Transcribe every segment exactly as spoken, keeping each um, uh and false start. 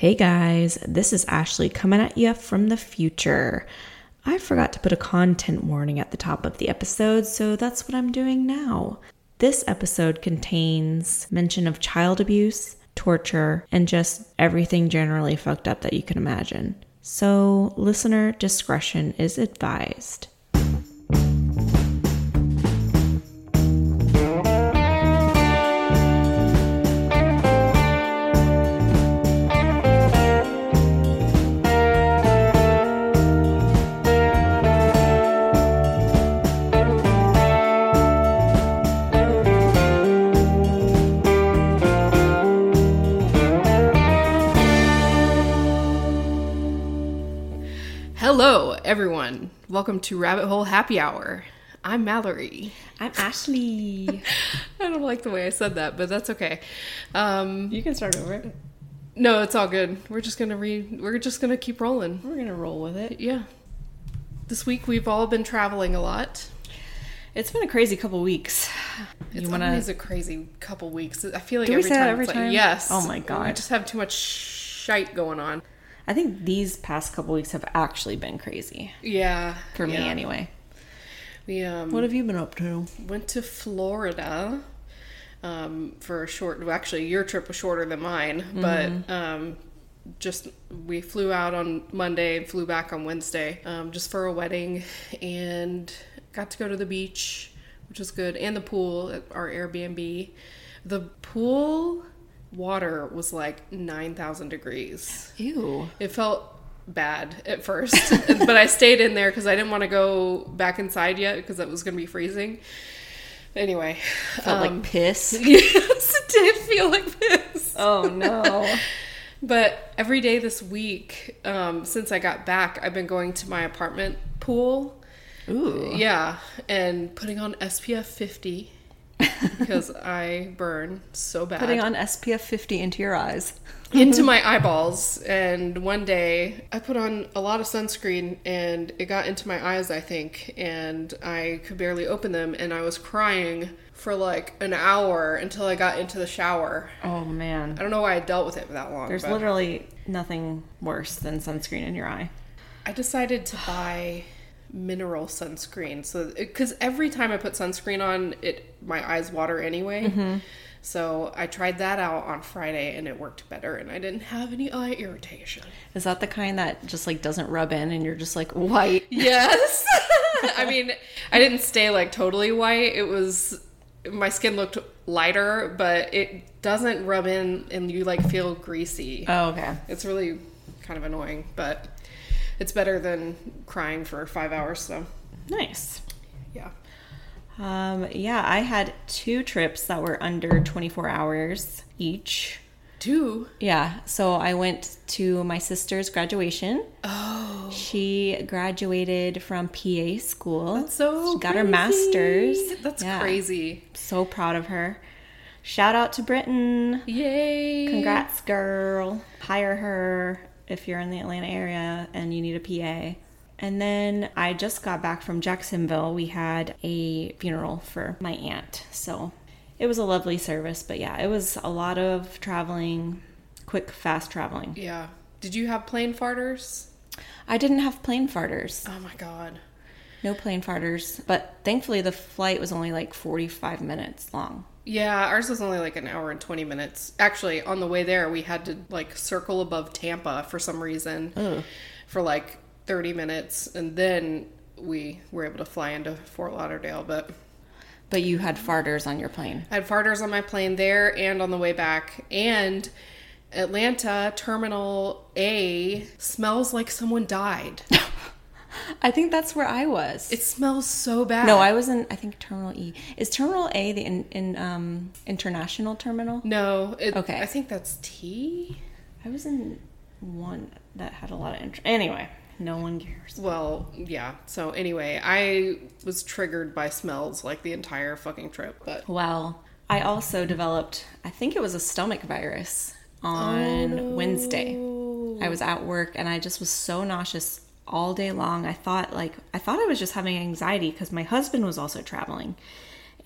Hey guys, this is Ashley coming at you from the future. I forgot to put a content warning at the top of the episode, so that's what I'm doing now. This episode contains mention of child abuse, torture, and just everything generally fucked up that you can imagine. So, listener discretion is advised. Hello, everyone. Welcome to Rabbit Hole Happy Hour. I'm Mallory. I'm Ashley. I don't like the way I said that, but that's okay. Um, you can start over. No, it's all good. We're just gonna re. We're just gonna keep rolling. We're gonna roll with it. Yeah. This week we've all been traveling a lot. It's been a crazy couple weeks. It's wanna... always a crazy couple weeks. I feel like Do every we say time. That every time? Like, yes. Oh my god. We just have too much shite going on. I think these past couple weeks have actually been crazy. Yeah. For me, yeah. Anyway. We, um, what have you been up to? Went to Florida um, for a short... Well, actually, your trip was shorter than mine. Mm-hmm. But um, just... We flew out on Monday and flew back on Wednesday um, just for a wedding. And got to go to the beach, which was good. And the pool at our Airbnb. The pool... water was like nine thousand degrees. Ew. It felt bad at first, but I stayed in there because I didn't want to go back inside yet because it was going to be freezing. Anyway. It felt um, like piss. Yes, it did feel like piss. Oh, no. But every day this week, um, since I got back, I've been going to my apartment pool. Ooh. Yeah, and putting on S P F fifty. Because I burn so bad. Putting on S P F fifty into your eyes. Into my eyeballs. And one day I put on a lot of sunscreen and it got into my eyes, I think. And I could barely open them. And I was crying for like an hour until I got into the shower. Oh, man. I don't know why I dealt with it for that long. There's literally nothing worse than sunscreen in your eye. I decided to buy... mineral sunscreen, so because every time I put sunscreen on, it my eyes water anyway. Mm-hmm. So I tried that out on Friday and it worked better, and I didn't have any eye irritation. Is that the kind that just like doesn't rub in and you're just like white? Yes. I mean, I didn't stay like totally white. It was my skin looked lighter, but it doesn't rub in and you like feel greasy. Oh, okay. It's really kind of annoying, but. It's better than crying for five hours, so. Nice. Yeah. Um, yeah, I had two trips that were under twenty-four hours each. Two? Yeah. So I went to my sister's graduation. Oh. She graduated from P A school. That's so She got crazy. Her master's. That's yeah. crazy. So proud of her. Shout out to Britain. Yay. Congrats, girl. Hire her. If you're in the Atlanta area and you need a P A. And then I just got back from Jacksonville. We had a funeral for my aunt. So it was a lovely service. But yeah, it was a lot of traveling, quick, fast traveling. Yeah. Did you have plane farters? I didn't have plane farters. Oh, my God. No plane farters. But thankfully, the flight was only like forty-five minutes long. Yeah, ours was only like an hour and twenty minutes. Actually, on the way there, we had to like circle above Tampa for some reason Ugh. for like thirty minutes. And then we were able to fly into Fort Lauderdale. But but you had farters on your plane. I had farters on my plane there and on the way back. And Atlanta Terminal A smells like someone died. I think that's where I was. It smells so bad. No, I was in, I think, Terminal E. Is Terminal A the in, in um, international terminal? No. It, okay. I think that's T. I was in one that had a lot of... Int- anyway, no one cares. Well, yeah. So anyway, I was triggered by smells like the entire fucking trip. But well, I also developed, I think it was a stomach virus on oh. Wednesday. I was at work and I just was so nauseous all day long. I thought like I thought I was just having anxiety because my husband was also traveling,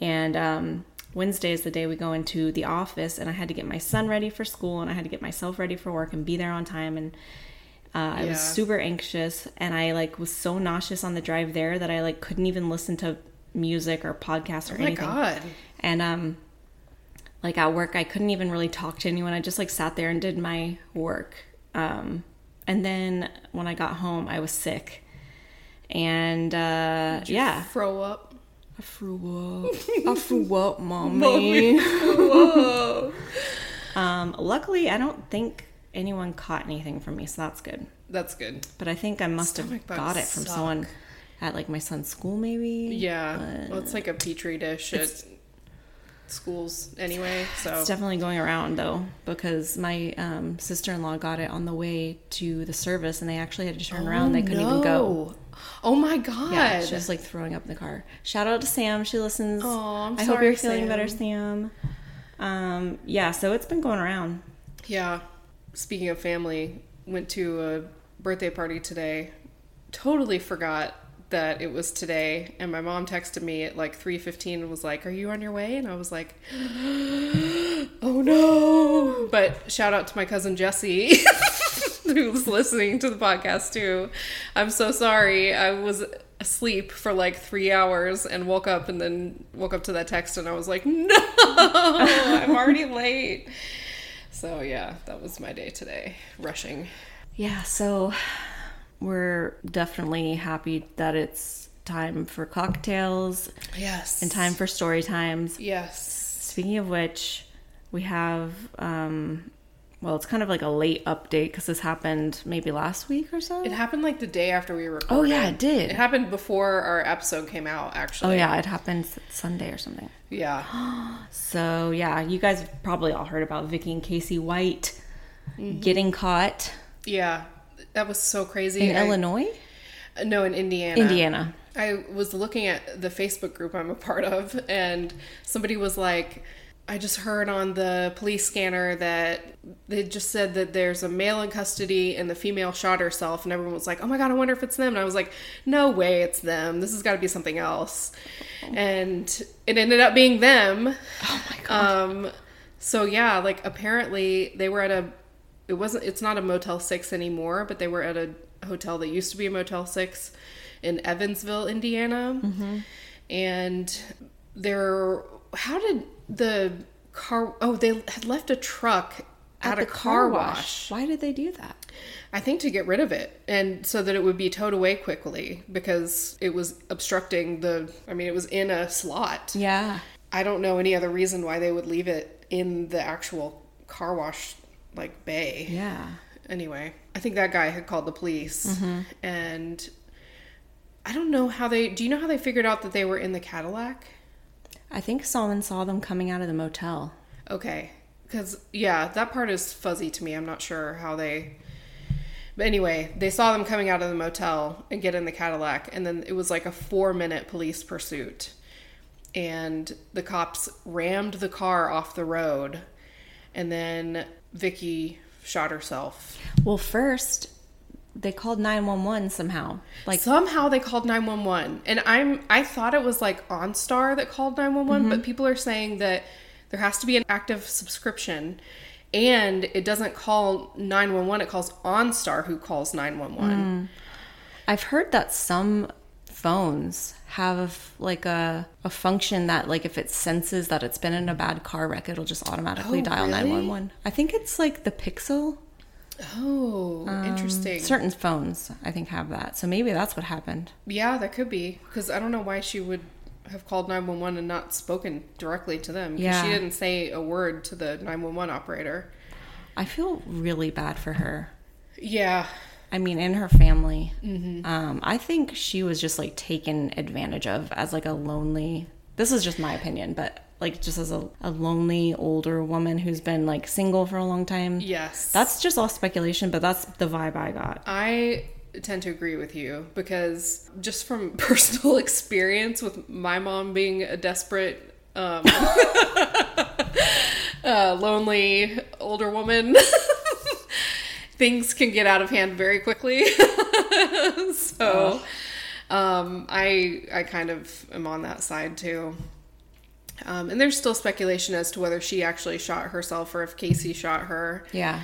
and um, Wednesday is the day we go into the office, and I had to get my son ready for school, and I had to get myself ready for work and be there on time. And uh, I yeah. was super anxious, and I like was so nauseous on the drive there that I like couldn't even listen to music or podcasts or oh my anything. God. And um, like at work, I couldn't even really talk to anyone. I just like sat there and did my work. Um, and then when I got home, I was sick. And uh, Did you yeah, throw up. I threw up. I threw up, mommy. mommy threw up. um, luckily, I don't think anyone caught anything from me, so that's good. That's good. But I think I must Stomach have got it from suck. someone at like my son's school, maybe. Yeah, but well, it's like a petri dish at schools anyway. So it's definitely going around though, because my um, sister-in-law got it on the way to the service, and they actually had to turn oh, around. They couldn't no. even go. Oh my God. Yeah, she was like throwing up in the car. Shout out to Sam. She listens. Oh, I'm sorry, I hope you're feeling Sam. better, Sam. Um, yeah, so it's been going around. Yeah. Speaking of family, went to a birthday party today. Totally forgot that it was today. And my mom texted me at like three fifteen and was like, are you on your way? And I was like, oh no. But shout out to my cousin Jesse. Who's listening to the podcast too. I'm so sorry. I was asleep for like three hours and woke up and then woke up to that text and I was like, no, I'm already late. So yeah, that was my day today. Rushing. Yeah, so we're definitely happy that it's time for cocktails. Yes. And time for story times. Yes. Speaking of which, we have... um Well, it's kind of like a late update because this happened maybe last week or so. It happened like the day after we recorded. Oh, yeah, it did. It happened before our episode came out, actually. Oh, yeah, it happened Sunday or something. Yeah. So, yeah, you guys have probably all heard about Vicky and Casey White mm-hmm. getting caught. Yeah, that was so crazy. In I, Illinois? No, in Indiana. Indiana. I was looking at the Facebook group I'm a part of, and somebody was like... I just heard on the police scanner that they just said that there's a male in custody and the female shot herself. And everyone was like, oh my God, I wonder if it's them. And I was like, no way it's them. This has got to be something else. Oh. And it ended up being them. Oh my God. Um, so yeah, like apparently they were at a, it wasn't, it's not a Motel six anymore, but they were at a hotel that used to be a Motel six in Evansville, Indiana. Mm-hmm. And they're, how did... The car... Oh, they had left a truck at, at a car, car wash. wash. Why did they do that? I think to get rid of it. And so that it would be towed away quickly because it was obstructing the... I mean, it was in a slot. Yeah. I don't know any other reason why they would leave it in the actual car wash, like, bay. Yeah. Anyway, I think that guy had called the police. Mm-hmm. And I don't know how they... Do you know how they figured out that they were in the Cadillac? I think Solomon saw them coming out of the motel. Okay. Because, yeah, that part is fuzzy to me. I'm not sure how they... But anyway, they saw them coming out of the motel and get in the Cadillac. And then it was like a four-minute police pursuit. And the cops rammed the car off the road. And then Vicky shot herself. Well, first... They called nine one one somehow. Like somehow they called nine one one. And I'm I thought it was like OnStar that called nine one one, mm-hmm. but people are saying that there has to be an active subscription and it doesn't call nine one one, it calls OnStar who calls nine one one. Mm. I've heard that some phones have like a a function that like if it senses that it's been in a bad car wreck, it'll just automatically oh, dial really? nine one one. I think it's like the Pixel. Oh, um, interesting. Certain phones, I think, have that. So maybe that's what happened. Yeah, that could be. Because I don't know why she would have called nine one one and not spoken directly to them. Because yeah. she didn't say a word to the nine one one operator. I feel really bad for her. Yeah. I mean, in her family. Mm-hmm. Um, I think she was just, like, taken advantage of as, like, a lonely... This is just my opinion, but... Like, just as a, a lonely, older woman who's been, like, single for a long time. Yes. That's just all speculation, but that's the vibe I got. I tend to agree with you because just from personal experience with my mom being a desperate, um, uh, lonely, older woman, things can get out of hand very quickly. So, um, I I kind of am on that side, too. Um, and there's still speculation as to whether she actually shot herself or if Casey shot her. Yeah.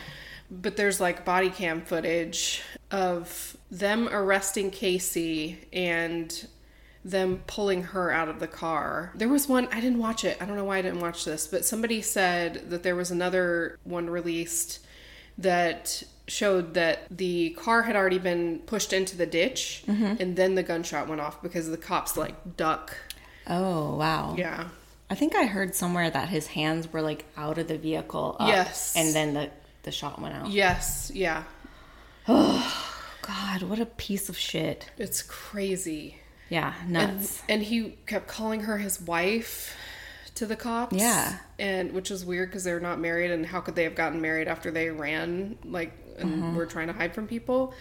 But there's like body cam footage of them arresting Casey and them pulling her out of the car. There was one, I didn't watch it. I don't know why I didn't watch this, but somebody said that there was another one released that showed that the car had already been pushed into the ditch, mm-hmm. and then the gunshot went off because the cops like duck. Oh, wow. Yeah. I think I heard somewhere that his hands were like out of the vehicle up, yes. and then the, the shot went out. Yes, yeah. Oh, God, what a piece of shit. It's crazy. Yeah, nuts. And, and he kept calling her his wife to the cops. Yeah. And which is weird because they're not married, and how could they have gotten married after they ran, like, and mm-hmm. were trying to hide from people?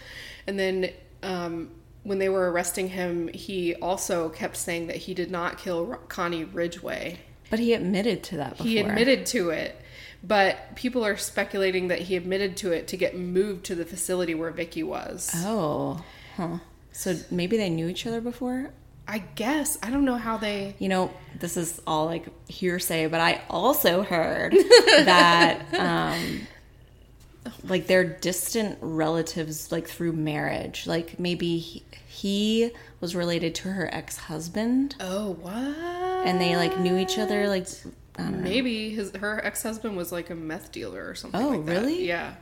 And then um when they were arresting him, he also kept saying that he did not kill Connie Ridgway. But he admitted to that before. He admitted to it. But people are speculating that he admitted to it to get moved to the facility where Vicky was. Oh. Huh. So maybe they knew each other before? I guess. I don't know how they... You know, this is all like hearsay, but I also heard that... Um, like they're distant relatives, like through marriage. Like maybe he, he was related to her ex-husband. Oh, what? And they like knew each other. Like I don't maybe know. his her ex-husband was like a meth dealer or something. Oh, like that. Really? Yeah.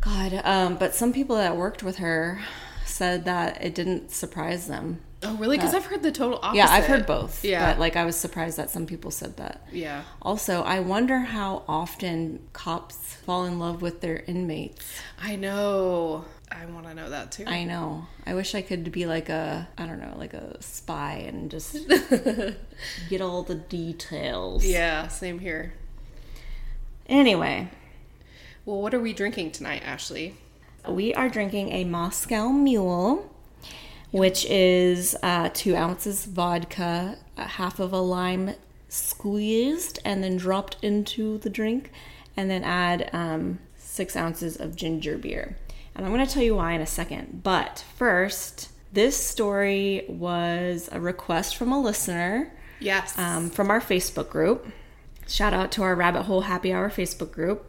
God, um, but some people that worked with her said that it didn't surprise them. Oh, really? Because I've heard the total opposite. Yeah, I've heard both. Yeah. But, like, I was surprised that some people said that. Yeah. Also, I wonder how often cops fall in love with their inmates. I know. I want to know that, too. I know. I wish I could be, like, a, I don't know, like a spy and just get all the details. Yeah, same here. Anyway. Well, what are we drinking tonight, Ashley? We are drinking a Moscow Mule, which is uh, two ounces vodka, half of a lime squeezed, and then dropped into the drink, and then add um, six ounces of ginger beer. And I'm going to tell you why in a second. But first, this story was a request from a listener. Yes. Um, from our Facebook group. Shout out to our Rabbit Hole Happy Hour Facebook group.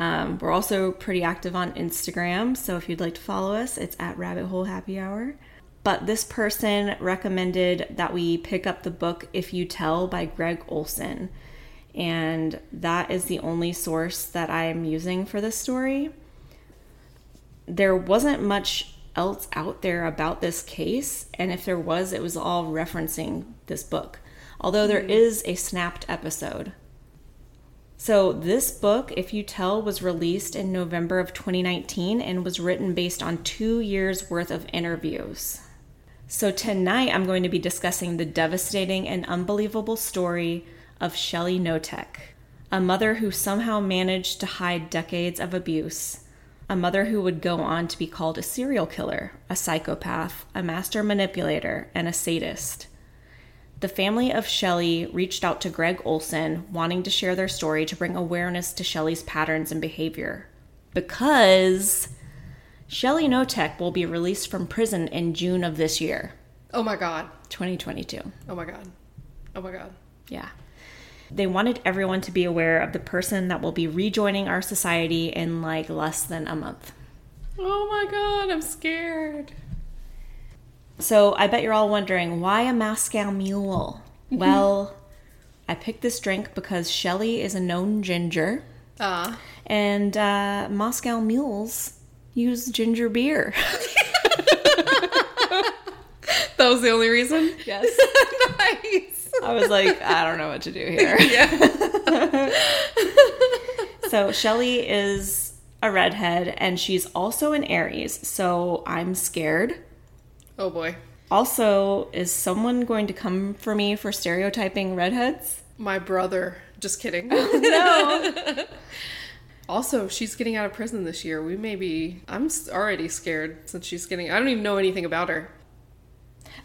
Um, we're also pretty active on Instagram, so if you'd like to follow us, it's at Rabbit Hole Happy Hour. But this person recommended that we pick up the book If You Tell by Gregg Olsen. And that is the only source that I am using for this story. There wasn't much else out there about this case. And if there was, it was all referencing this book. Although there is a snapped episode. So this book, If You Tell, was released in November of twenty nineteen and was written based on two years worth of interviews. So tonight I'm going to be discussing the devastating and unbelievable story of Shelly Knotek, a mother who somehow managed to hide decades of abuse, a mother who would go on to be called a serial killer, a psychopath, a master manipulator, and a sadist. The family of Shelly reached out to Gregg Olsen, wanting to share their story to bring awareness to Shelly's patterns and behavior. Because Shelly Knotek will be released from prison in June of this year. Oh my God. twenty twenty-two. Oh my God. Oh my God. Yeah. They wanted everyone to be aware of the person that will be rejoining our society in like less than a month. Oh my God, I'm scared. So I bet you're all wondering, why a Moscow Mule? Well, I picked this drink because Shelly is a known ginger. Uh. And uh, Moscow Mules use ginger beer. That was the only reason? Yes. Nice. I was like, I don't know what to do here. Yeah. So Shelly is a redhead, and she's also an Aries, so I'm scared. Oh, boy. Also, is someone going to come for me for stereotyping redheads? My brother. Just kidding. Oh, no. Also, she's getting out of prison this year. We may be... I'm already scared since she's getting... I don't even know anything about her.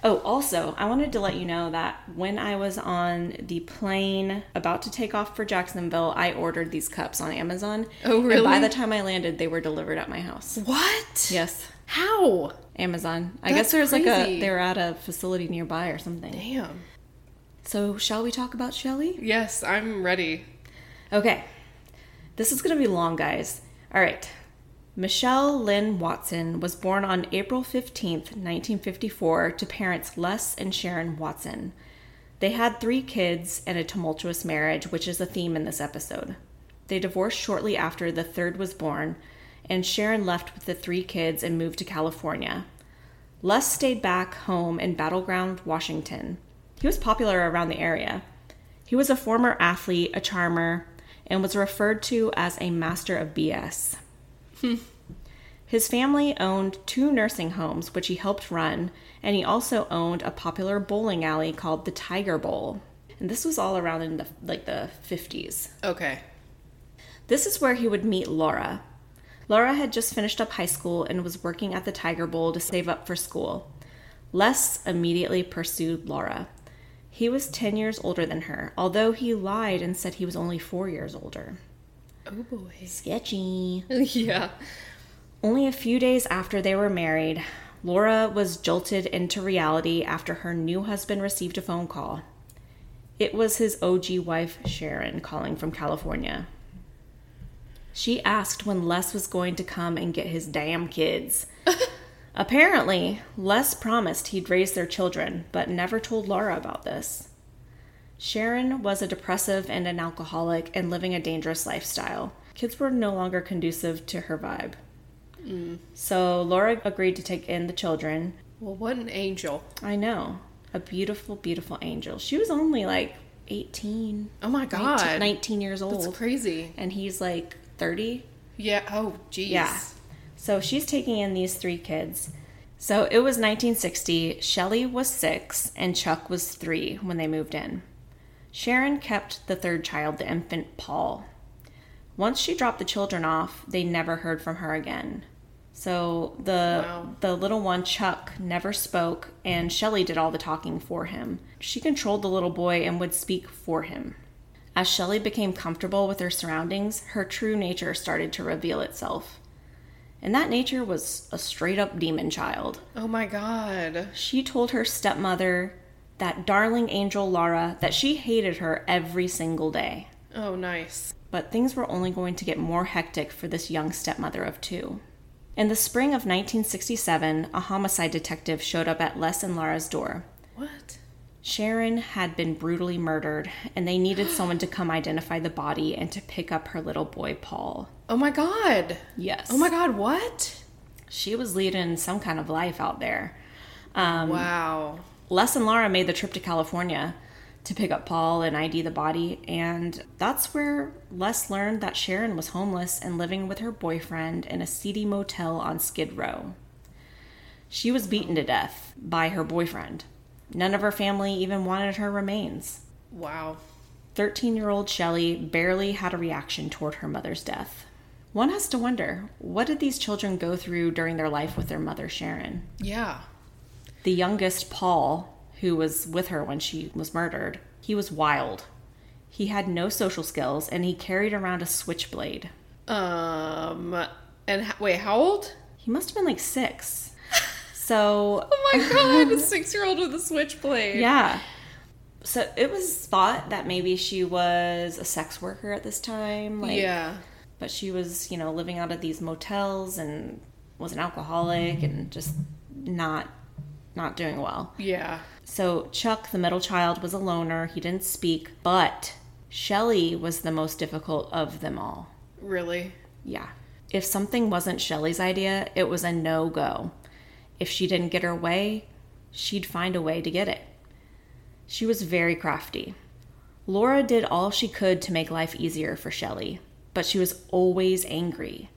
Oh, also, I wanted to let you know that when I was on the plane about to take off for Jacksonville, I ordered these cups on Amazon. Oh, really? And by the time I landed, they were delivered at my house. What? Yes. How? Amazon. I That's guess there's crazy. like a, they were at a facility nearby or something. Damn. So shall we talk about Shelly? Yes, I'm ready. Okay. This is going to be long, guys. All right. Michelle Lynn Watson was born on April fifteenth, nineteen fifty-four, to parents Les and Sharon Watson. They had three kids and a tumultuous marriage, which is a theme in this episode. They divorced shortly after the third was born, and Sharon left with the three kids and moved to California. Les stayed back home in Battleground, Washington. He was popular around the area. He was a former athlete, a charmer, and was referred to as a master of B S. His family owned two nursing homes, which he helped run, and he also owned a popular bowling alley called the Tiger Bowl. And this was all around in the like the fifties. Okay. This is where he would meet Laura. Laura had just finished up high school and was working at the Tiger Bowl to save up for school. Les immediately pursued Laura. He was ten years older than her, although he lied and said he was only four years older. Oh boy. Sketchy. Yeah. Only a few days after they were married, Laura was jolted into reality after her new husband received a phone call. It was his O G wife, Sharon, calling from California. She asked when Les was going to come and get his damn kids. Apparently, Les promised he'd raise their children, but never told Laura about this. Sharon was a depressive and an alcoholic and living a dangerous lifestyle. Kids were no longer conducive to her vibe. Mm. So Laura agreed to take in the children. Well, what an angel. I know. A beautiful, beautiful angel. She was only like eighteen. Oh my God. nineteen, nineteen years old. That's crazy. And he's like thirty. Yeah. Oh, geez. Yeah. So she's taking in these three kids. So it was nineteen sixty. Shelly was six and Chuck was three when they moved in. Sharon kept the third child, the infant Paul. Once she dropped the children off, they never heard from her again. So the wow. the little one, Chuck, never spoke, and Shelly did all the talking for him. She controlled the little boy and would speak for him. As Shelly became comfortable with her surroundings, her true nature started to reveal itself. And that nature was a straight-up demon child. Oh, my God. She told her stepmother, that darling angel Laura, that she hated her every single day. Oh, nice. But things were only going to get more hectic for this young stepmother of two. In the spring of nineteen sixty-seven, a homicide detective showed up at Les and Laura's door. What? Sharon had been brutally murdered, and they needed someone to come identify the body and to pick up her little boy, Paul. Oh, my God. Yes. Oh, my God, what? She was leading some kind of life out there. Um, wow. Les and Laura made the trip to California to pick up Paul and I D the body, and that's where Les learned that Sharon was homeless and living with her boyfriend in a seedy motel on Skid Row. She was beaten to death by her boyfriend. None of her family even wanted her remains. Wow. thirteen-year-old Shelly barely had a reaction toward her mother's death. One has to wonder, what did these children go through during their life with their mother, Sharon? Yeah. The youngest, Paul, who was with her when she was murdered, he was wild. He had no social skills, and he carried around a switchblade. Um, and h- wait, how old? He must have been like six. So... oh my God, a six-year-old with a switchblade. Yeah. So it was thought that maybe she was a sex worker at this time. Like, yeah. But she was, you know, living out of these motels and was an alcoholic and just not... not doing well. Yeah. So Chuck, the middle child, was a loner. He didn't speak, but Shelly was the most difficult of them all. Really? Yeah. If something wasn't Shelly's idea, it was a no-go. If she didn't get her way, she'd find a way to get it. She was very crafty. Laura did all she could to make life easier for Shelly, but she was always angry.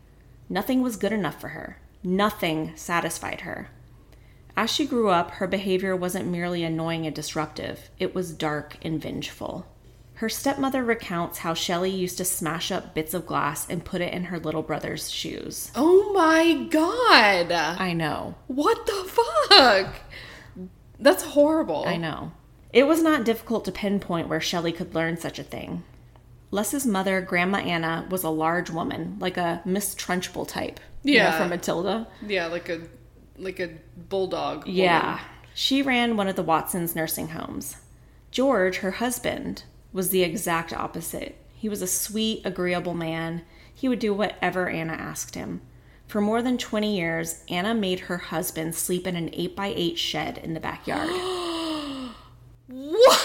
Nothing was good enough for her. Nothing satisfied her. As she grew up, her behavior wasn't merely annoying and disruptive. It was dark and vengeful. Her stepmother recounts how Shelly used to smash up bits of glass and put it in her little brother's shoes. Oh my God! I know. What the fuck? That's horrible. I know. It was not difficult to pinpoint where Shelly could learn such a thing. Les's mother, Grandma Anna, was a large woman, like a Miss Trunchbull type. Yeah. You know, from Matilda. Yeah, like a... like a bulldog woman. Yeah. She ran one of the Watson's nursing homes. George, her husband, was the exact opposite. He was a sweet, agreeable man. He would do whatever Anna asked him. For more than twenty years, Anna made her husband sleep in an eight by eight shed in the backyard. What?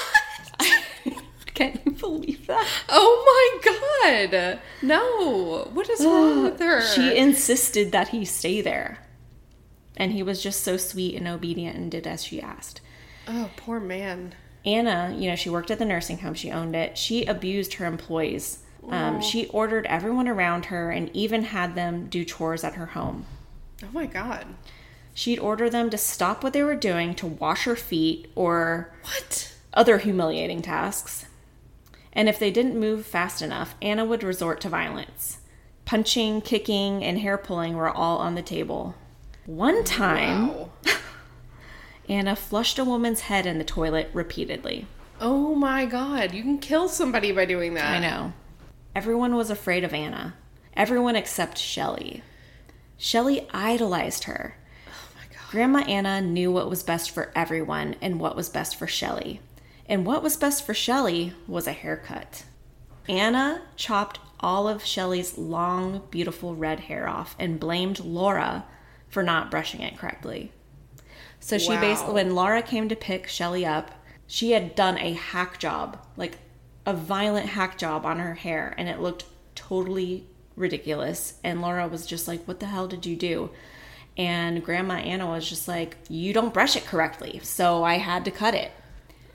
Can you believe that? Oh my God. No. What is wrong with her? She insisted that he stay there. And he was just so sweet and obedient and did as she asked. Oh, poor man. Anna, you know, she worked at the nursing home. She owned it. She abused her employees. Um, she ordered everyone around her and even had them do chores at her home. Oh, my God. She'd order them to stop what they were doing to wash her feet or what other humiliating tasks. And if they didn't move fast enough, Anna would resort to violence. Punching, kicking, and hair pulling were all on the table. One time, wow. Anna flushed a woman's head in the toilet repeatedly. Oh, my God. You can kill somebody by doing that. I know. Everyone was afraid of Anna. Everyone except Shelly. Shelly idolized her. Oh my God. Grandma Anna knew what was best for everyone and what was best for Shelly. And what was best for Shelly was a haircut. Anna chopped all of Shelly's long, beautiful red hair off and blamed Laura for not brushing it correctly. So she wow. basically, when Laura came to pick Shelly up, she had done a hack job, like a violent hack job on her hair, and it looked totally ridiculous. And Laura was just like, what the hell did you do? And Grandma Anna was just like, you don't brush it correctly, so I had to cut it.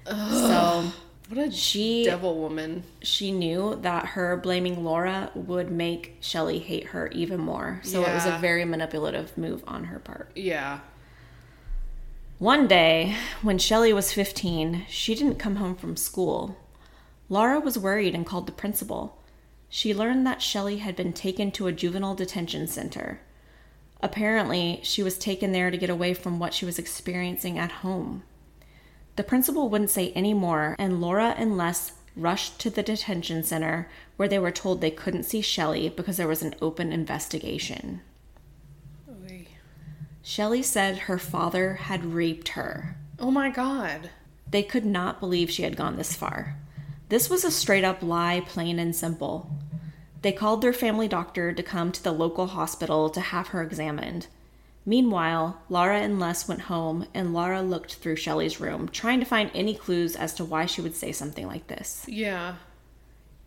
Ugh, so what a she, devil woman. She knew that her blaming Laura would make Shelly hate her even more. So yeah. It was a very manipulative move on her part. Yeah. One day, when Shelly was fifteen, she didn't come home from school. Laura was worried and called the principal. She learned that Shelly had been taken to a juvenile detention center. Apparently, she was taken there to get away from what she was experiencing at home. The principal wouldn't say any more, and Laura and Les rushed to the detention center where they were told they couldn't see Shelly because there was an open investigation. Oy. Shelly said her father had raped her. Oh my God. They could not believe she had gone this far. This was a straight-up lie, plain and simple. They called their family doctor to come to the local hospital to have her examined. Meanwhile, Laura and Les went home, and Laura looked through Shelly's room, trying to find any clues as to why she would say something like this. Yeah.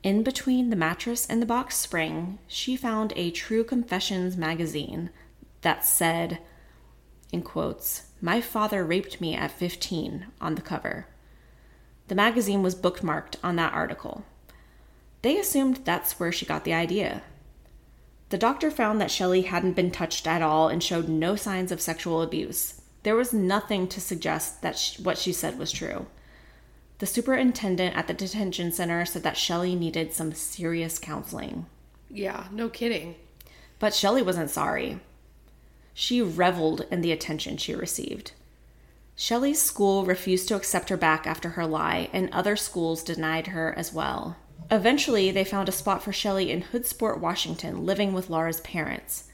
In between the mattress and the box spring, she found a True Confessions magazine that said, in quotes, "My father raped me at fifteen," on the cover. The magazine was bookmarked on that article. They assumed that's where she got the idea. The doctor found that Shelly hadn't been touched at all and showed no signs of sexual abuse. There was nothing to suggest that she, what she said was true. The superintendent at the detention center said that Shelly needed some serious counseling. Yeah, no kidding. But Shelly wasn't sorry. She reveled in the attention she received. Shelly's school refused to accept her back after her lie, and other schools denied her as well. Eventually, they found a spot for Shelly in Hoodsport, Washington, living with Laura's parents.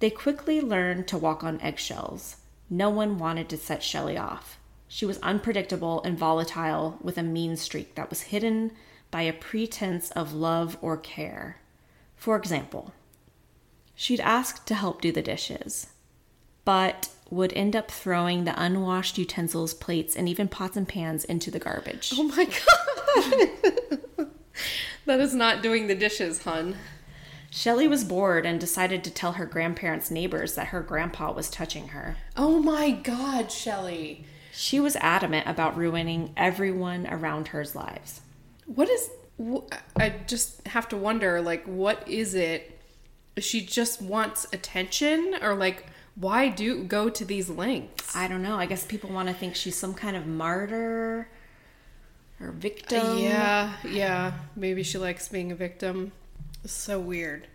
They quickly learned to walk on eggshells. No one wanted to set Shelly off. She was unpredictable and volatile, with a mean streak that was hidden by a pretense of love or care. For example, she'd asked to help do the dishes, but would end up throwing the unwashed utensils, plates, and even pots and pans into the garbage. Oh my God! That is not doing the dishes, hun. Shelly was bored and decided to tell her grandparents' neighbors that her grandpa was touching her. Oh my God, Shelly! She was adamant about ruining everyone around her's lives. What is... I just have to wonder, like, what is it? She just wants attention? Or, like... Why do go to these lengths? I don't know. I guess people want to think she's some kind of martyr or victim. Yeah, yeah. Maybe she likes being a victim. It's so weird.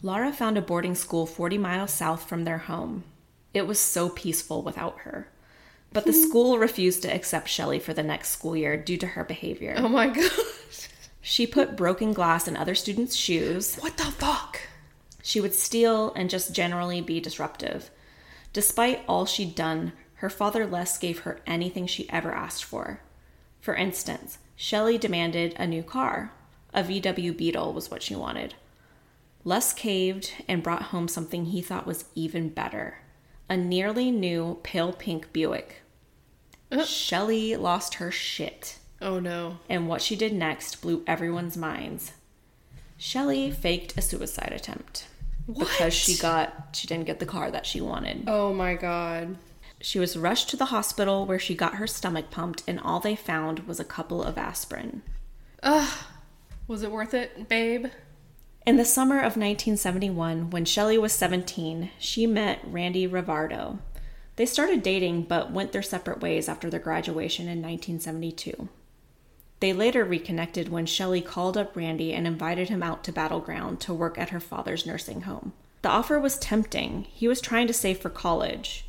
Laura found a boarding school forty miles south from their home. It was so peaceful without her. But the school refused to accept Shelly for the next school year due to her behavior. Oh my gosh. She put broken glass in other students' shoes. What the fuck? She would steal and just generally be disruptive. Despite all she'd done, her father Les gave her anything she ever asked for. For instance, Shelly demanded a new car. A V W Beetle was what she wanted. Les caved and brought home something he thought was even better. A nearly new pale pink Buick. Uh-huh. Shelly lost her shit. Oh no. And what she did next blew everyone's minds. Shelly faked a suicide attempt. What? Because she got, she didn't get the car that she wanted. Oh my God. She was rushed to the hospital where she got her stomach pumped, and all they found was a couple of aspirin. Ugh. Was it worth it, babe? In the summer of nineteen seventy-one, when Shelly was seventeen, she met Randy Rivardo. They started dating, but went their separate ways after their graduation in nineteen seventy-two. They later reconnected when Shelly called up Randy and invited him out to Battleground to work at her father's nursing home. The offer was tempting. He was trying to save for college.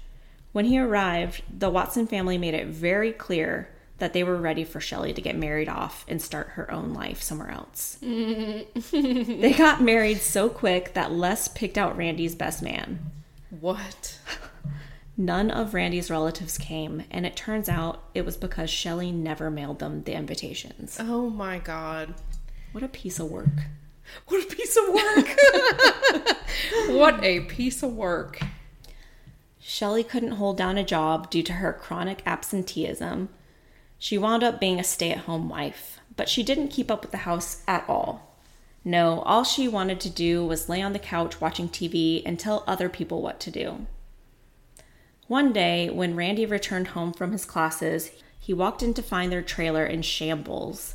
When he arrived, the Watson family made it very clear that they were ready for Shelly to get married off and start her own life somewhere else. They got married so quick that Les picked out Randy's best man. What? None of Randy's relatives came, and it turns out it was because Shelly never mailed them the invitations. Oh my God. What a piece of work. What a piece of work. What a piece of work. Shelly couldn't hold down a job due to her chronic absenteeism. She wound up being a stay-at-home wife, but she didn't keep up with the house at all. No, all she wanted to do was lay on the couch watching T V and tell other people what to do. One day, when Randy returned home from his classes, he walked in to find their trailer in shambles.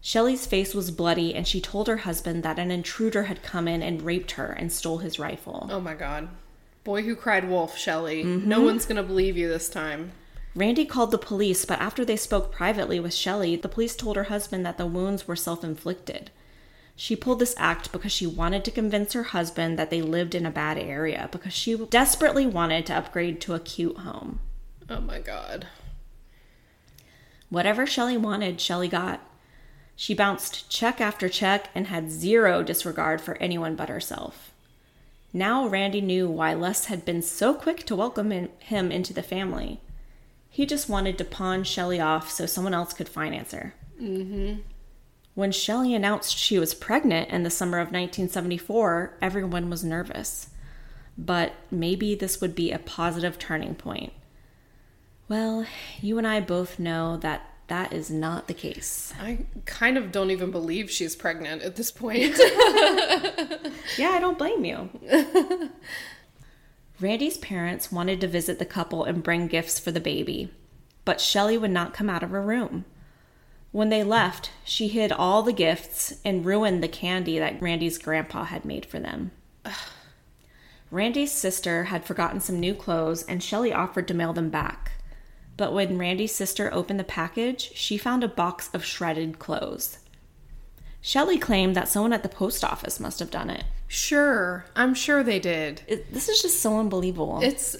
Shelly's face was bloody, and she told her husband that an intruder had come in and raped her and stole his rifle. Oh my God. Boy who cried wolf, Shelly. Mm-hmm. No one's going to believe you this time. Randy called the police, but after they spoke privately with Shelly, the police told her husband that the wounds were self-inflicted. She pulled this act because she wanted to convince her husband that they lived in a bad area, because she desperately wanted to upgrade to a cute home. Oh my God. Whatever Shelly wanted, Shelly got. She bounced check after check and had zero disregard for anyone but herself. Now Randy knew why Les had been so quick to welcome in, him into the family. He just wanted to pawn Shelly off so someone else could finance her. Mm-hmm. When Shelly announced she was pregnant in the summer of nineteen seventy-four, everyone was nervous. But maybe this would be a positive turning point. Well, you and I both know that that is not the case. I kind of don't even believe she's pregnant at this point. Yeah, I don't blame you. Randy's parents wanted to visit the couple and bring gifts for the baby, but Shelly would not come out of her room. When they left, she hid all the gifts and ruined the candy that Randy's grandpa had made for them. Ugh. Randy's sister had forgotten some new clothes, and Shelly offered to mail them back. But when Randy's sister opened the package, she found a box of shredded clothes. Shelly claimed that someone at the post office must have done it. Sure. I'm sure they did. It, this is just so unbelievable. It's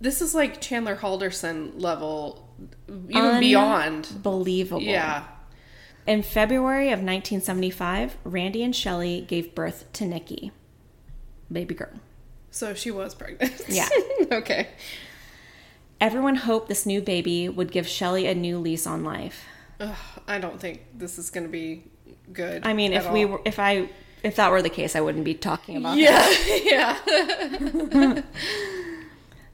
This is like Chandler Halderson level, even beyond. Unbelievable. Yeah. In February of nineteen seventy-five, Randy and Shelly gave birth to Nikki. Baby girl. So she was pregnant. Yeah. Okay. Everyone hoped this new baby would give Shelly a new lease on life. Ugh, I don't think this is going to be... good. I mean, if we were, if I, if that were the case, I wouldn't be talking about yeah, that. Yeah, yeah.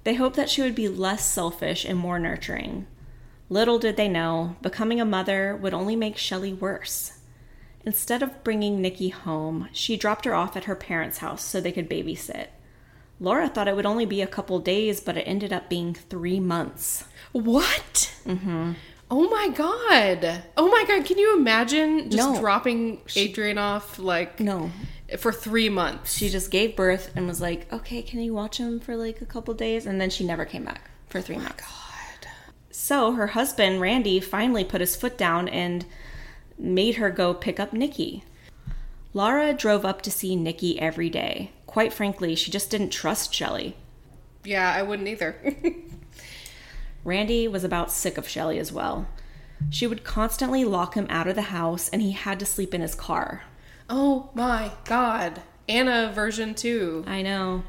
They hoped that she would be less selfish and more nurturing. Little did they know, becoming a mother would only make Shelly worse. Instead of bringing Nikki home, she dropped her off at her parents' house so they could babysit. Laura thought it would only be a couple days, but it ended up being three months. What? Mm-hmm. Oh my God. Oh my God. Can you imagine just no. dropping Adrian she, off like no. for three months? She just gave birth and was like, okay, can you watch him for like a couple days? And then she never came back for three oh months. My God. So her husband, Randy, finally put his foot down and made her go pick up Nikki. Laura drove up to see Nikki every day. Quite frankly, she just didn't trust Shelly. Yeah, I wouldn't either. Randy was about sick of Shelly as well. She would constantly lock him out of the house, and he had to sleep in his car. Oh my God. Anna version two. I know.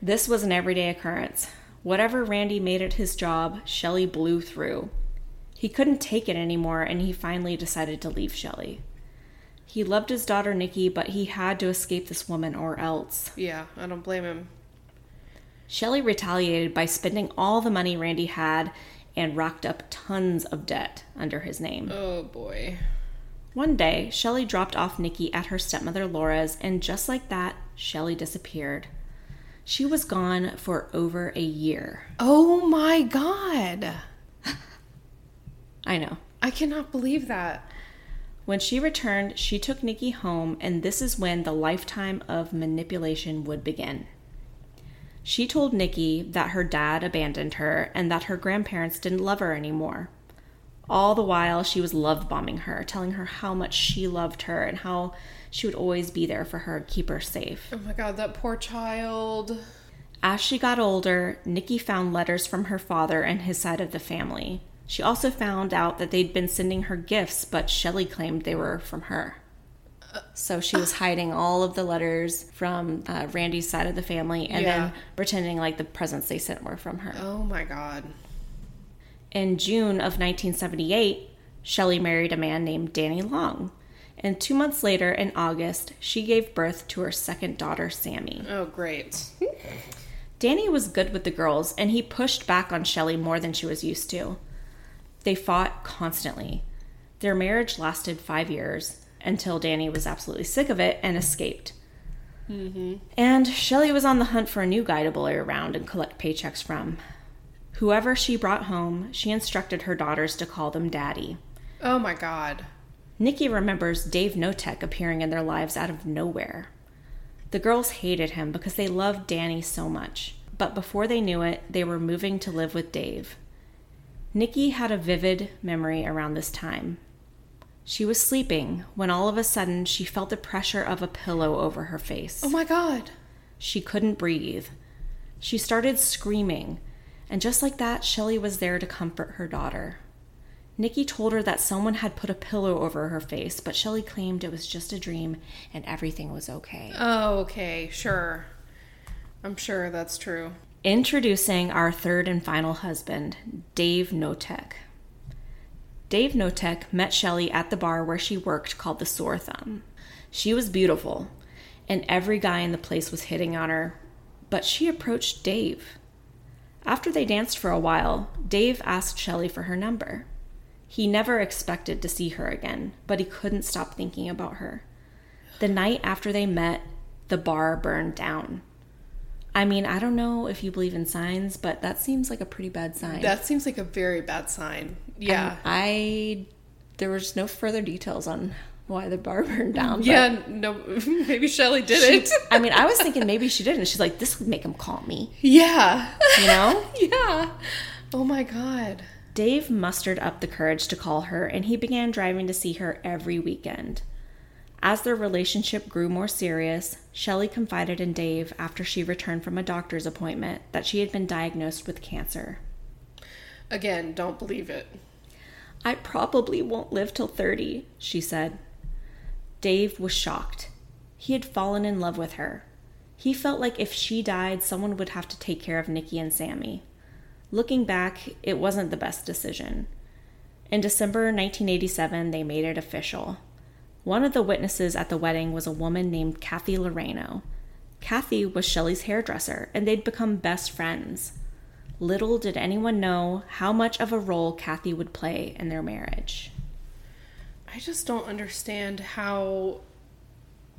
This was an everyday occurrence. Whatever Randy made it his job, Shelly blew through. He couldn't take it anymore, and he finally decided to leave Shelly. He loved his daughter, Nikki, but he had to escape this woman or else. Yeah, I don't blame him. Shelly retaliated by spending all the money Randy had and racked up tons of debt under his name. Oh, boy. One day, Shelly dropped off Nikki at her stepmother Laura's, and just like that, Shelly disappeared. She was gone for over a year. Oh, my God. I know. I cannot believe that. When she returned, she took Nikki home, and this is when the lifetime of manipulation would begin. She told Nikki that her dad abandoned her and that her grandparents didn't love her anymore. All the while, she was love bombing her, telling her how much she loved her and how she would always be there for her, keep her safe. Oh my God, that poor child. As she got older, Nikki found letters from her father and his side of the family. She also found out that they'd been sending her gifts, but Shelly claimed they were from her. So she was hiding all of the letters from uh, Randy's side of the family and yeah. then pretending like the presents they sent were from her. Oh, my God. In June of nineteen seventy-eight, Shelly married a man named Danny Long. And two months later, in August, she gave birth to her second daughter, Sammy. Oh, great. Danny was good with the girls, and he pushed back on Shelly more than she was used to. They fought constantly. Their marriage lasted five years until Danny was absolutely sick of it and escaped. Mm-hmm. And Shelly was on the hunt for a new guy to bully around and collect paychecks from. Whoever she brought home, she instructed her daughters to call them Daddy. Oh, my God. Nikki remembers Dave Knotek appearing in their lives out of nowhere. The girls hated him because they loved Danny so much. But before they knew it, they were moving to live with Dave. Nikki had a vivid memory around this time. She was sleeping when all of a sudden she felt the pressure of a pillow over her face. Oh my God. She couldn't breathe. She started screaming, and just like that, Shelly was there to comfort her daughter. Nikki told her that someone had put a pillow over her face, but Shelly claimed it was just a dream and everything was okay. Oh, okay, sure. I'm sure that's true. Introducing our third and final husband, Dave Knotek. Dave Knotek met Shelly at the bar where she worked called the Sore Thumb. She was beautiful, and every guy in the place was hitting on her, but she approached Dave. After they danced for a while, Dave asked Shelly for her number. He never expected to see her again, but he couldn't stop thinking about her. The night after they met, the bar burned down. I mean, I don't know if you believe in signs, but that seems like a pretty bad sign. That seems like a very bad sign. Yeah. Um, I, there was no further details on why the bar burned down. Yeah, no, maybe Shelly didn't. She, I mean, I was thinking maybe she didn't. She's like, this would make him call me. Yeah. You know? Yeah. Oh, my God. Dave mustered up the courage to call her, and he began driving to see her every weekend. As their relationship grew more serious, Shelly confided in Dave after she returned from a doctor's appointment that she had been diagnosed with cancer. Again, don't believe it. I probably won't live till thirty, she said. Dave was shocked. He had fallen in love with her. He felt like if she died, someone would have to take care of Nikki and Sammy. Looking back, it wasn't the best decision. In December nineteen eighty-seven, they made it official. One of the witnesses at the wedding was a woman named Kathy Loreno. Kathy was Shelly's hairdresser, and they'd become best friends. Little did anyone know how much of a role Kathy would play in their marriage. I just don't understand how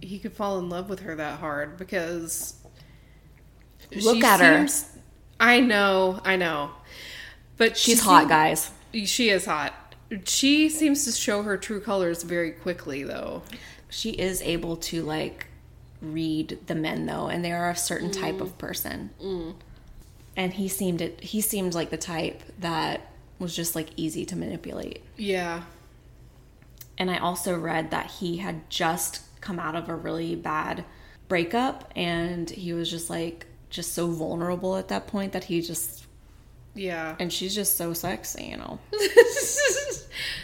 he could fall in love with her that hard, because look at her. I know, I know. But she's hot, guys. She is hot. She seems to show her true colors very quickly, though. She is able to, like, read the men, though, and they are a certain mm. type of person. Mm. And he seemed it, he seemed like the type that was just, like, easy to manipulate. Yeah. And I also read that he had just come out of a really bad breakup, and he was just, like, just so vulnerable at that point that he just... Yeah. And she's just so sexy, you know.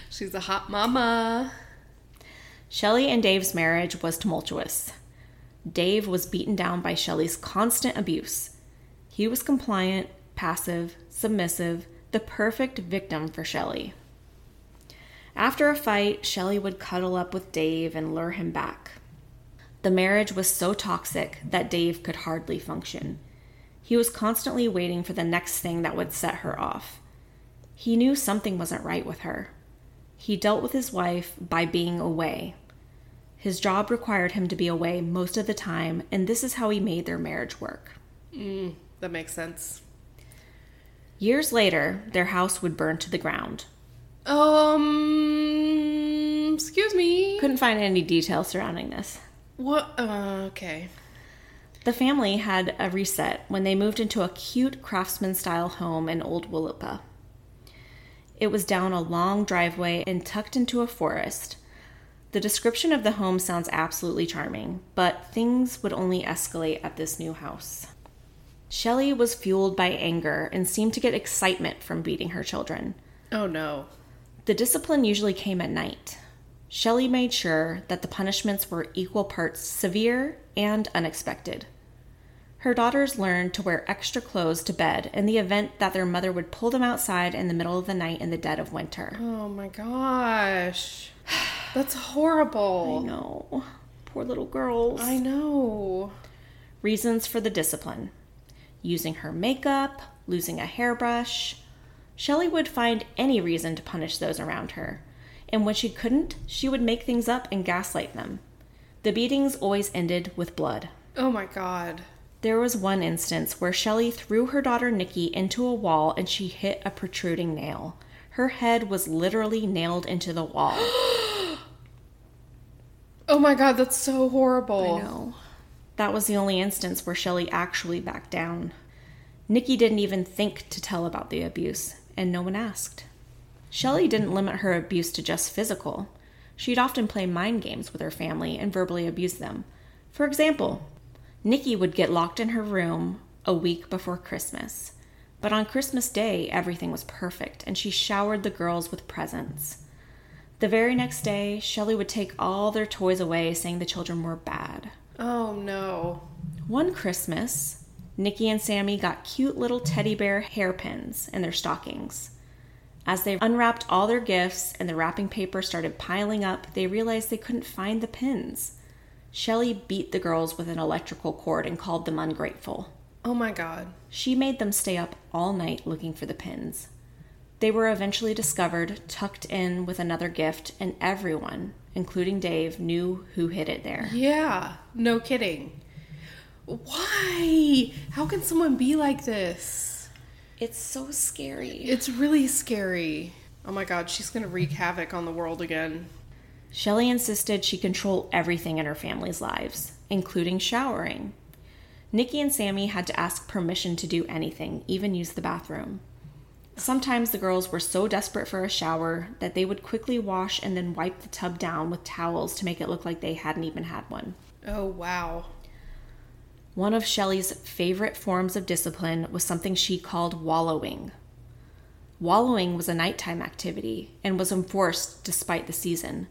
She's a hot mama. Shelly and Dave's marriage was tumultuous. Dave was beaten down by Shelly's constant abuse. He was compliant, passive, submissive, the perfect victim for Shelly. After a fight, Shelly would cuddle up with Dave and lure him back. The marriage was so toxic that Dave could hardly function. He was constantly waiting for the next thing that would set her off. He knew something wasn't right with her. He dealt with his wife by being away. His job required him to be away most of the time, and this is how he made their marriage work. Mm, that makes sense. Years later, their house would burn to the ground. Um, excuse me. Couldn't find any detail surrounding this. What? Uh, okay. The family had a reset when they moved into a cute craftsman-style home in Old Willapa. It was down a long driveway and tucked into a forest. The description of the home sounds absolutely charming, but things would only escalate at this new house. Shelly was fueled by anger and seemed to get excitement from beating her children. Oh no. The discipline usually came at night. Shelly made sure that the punishments were equal parts severe and unexpected. Her daughters learned to wear extra clothes to bed in the event that their mother would pull them outside in the middle of the night in the dead of winter. Oh my gosh. That's horrible. I know. Poor little girls. I know. Reasons for the discipline. Using her makeup, losing a hairbrush. Shelly would find any reason to punish those around her. And when she couldn't, she would make things up and gaslight them. The beatings always ended with blood. Oh my God. There was one instance where Shelly threw her daughter Nikki into a wall and she hit a protruding nail. Her head was literally nailed into the wall. Oh my God, that's so horrible. I know. That was the only instance where Shelly actually backed down. Nikki didn't even think to tell about the abuse, and no one asked. Shelly didn't limit her abuse to just physical. She'd often play mind games with her family and verbally abuse them. For example, Nikki would get locked in her room a week before Christmas, but on Christmas Day, everything was perfect, and she showered the girls with presents. The very next day, Shelly would take all their toys away, saying the children were bad. Oh, no. One Christmas, Nikki and Sammy got cute little teddy bear hairpins in their stockings. As they unwrapped all their gifts and the wrapping paper started piling up, they realized they couldn't find the pins. Shelly beat the girls with an electrical cord and called them ungrateful. Oh my God. She made them stay up all night looking for the pins. They were eventually discovered, tucked in with another gift, and everyone, including Dave, knew who hid it there. Yeah, no kidding. Why? How can someone be like this? It's so scary. It's really scary. Oh my God, she's going to wreak havoc on the world again. Shelly insisted she control everything in her family's lives, including showering. Nikki and Sammy had to ask permission to do anything, even use the bathroom. Sometimes the girls were so desperate for a shower that they would quickly wash and then wipe the tub down with towels to make it look like they hadn't even had one. Oh, wow. One of Shelly's favorite forms of discipline was something she called wallowing. Wallowing was a nighttime activity and was enforced despite the season.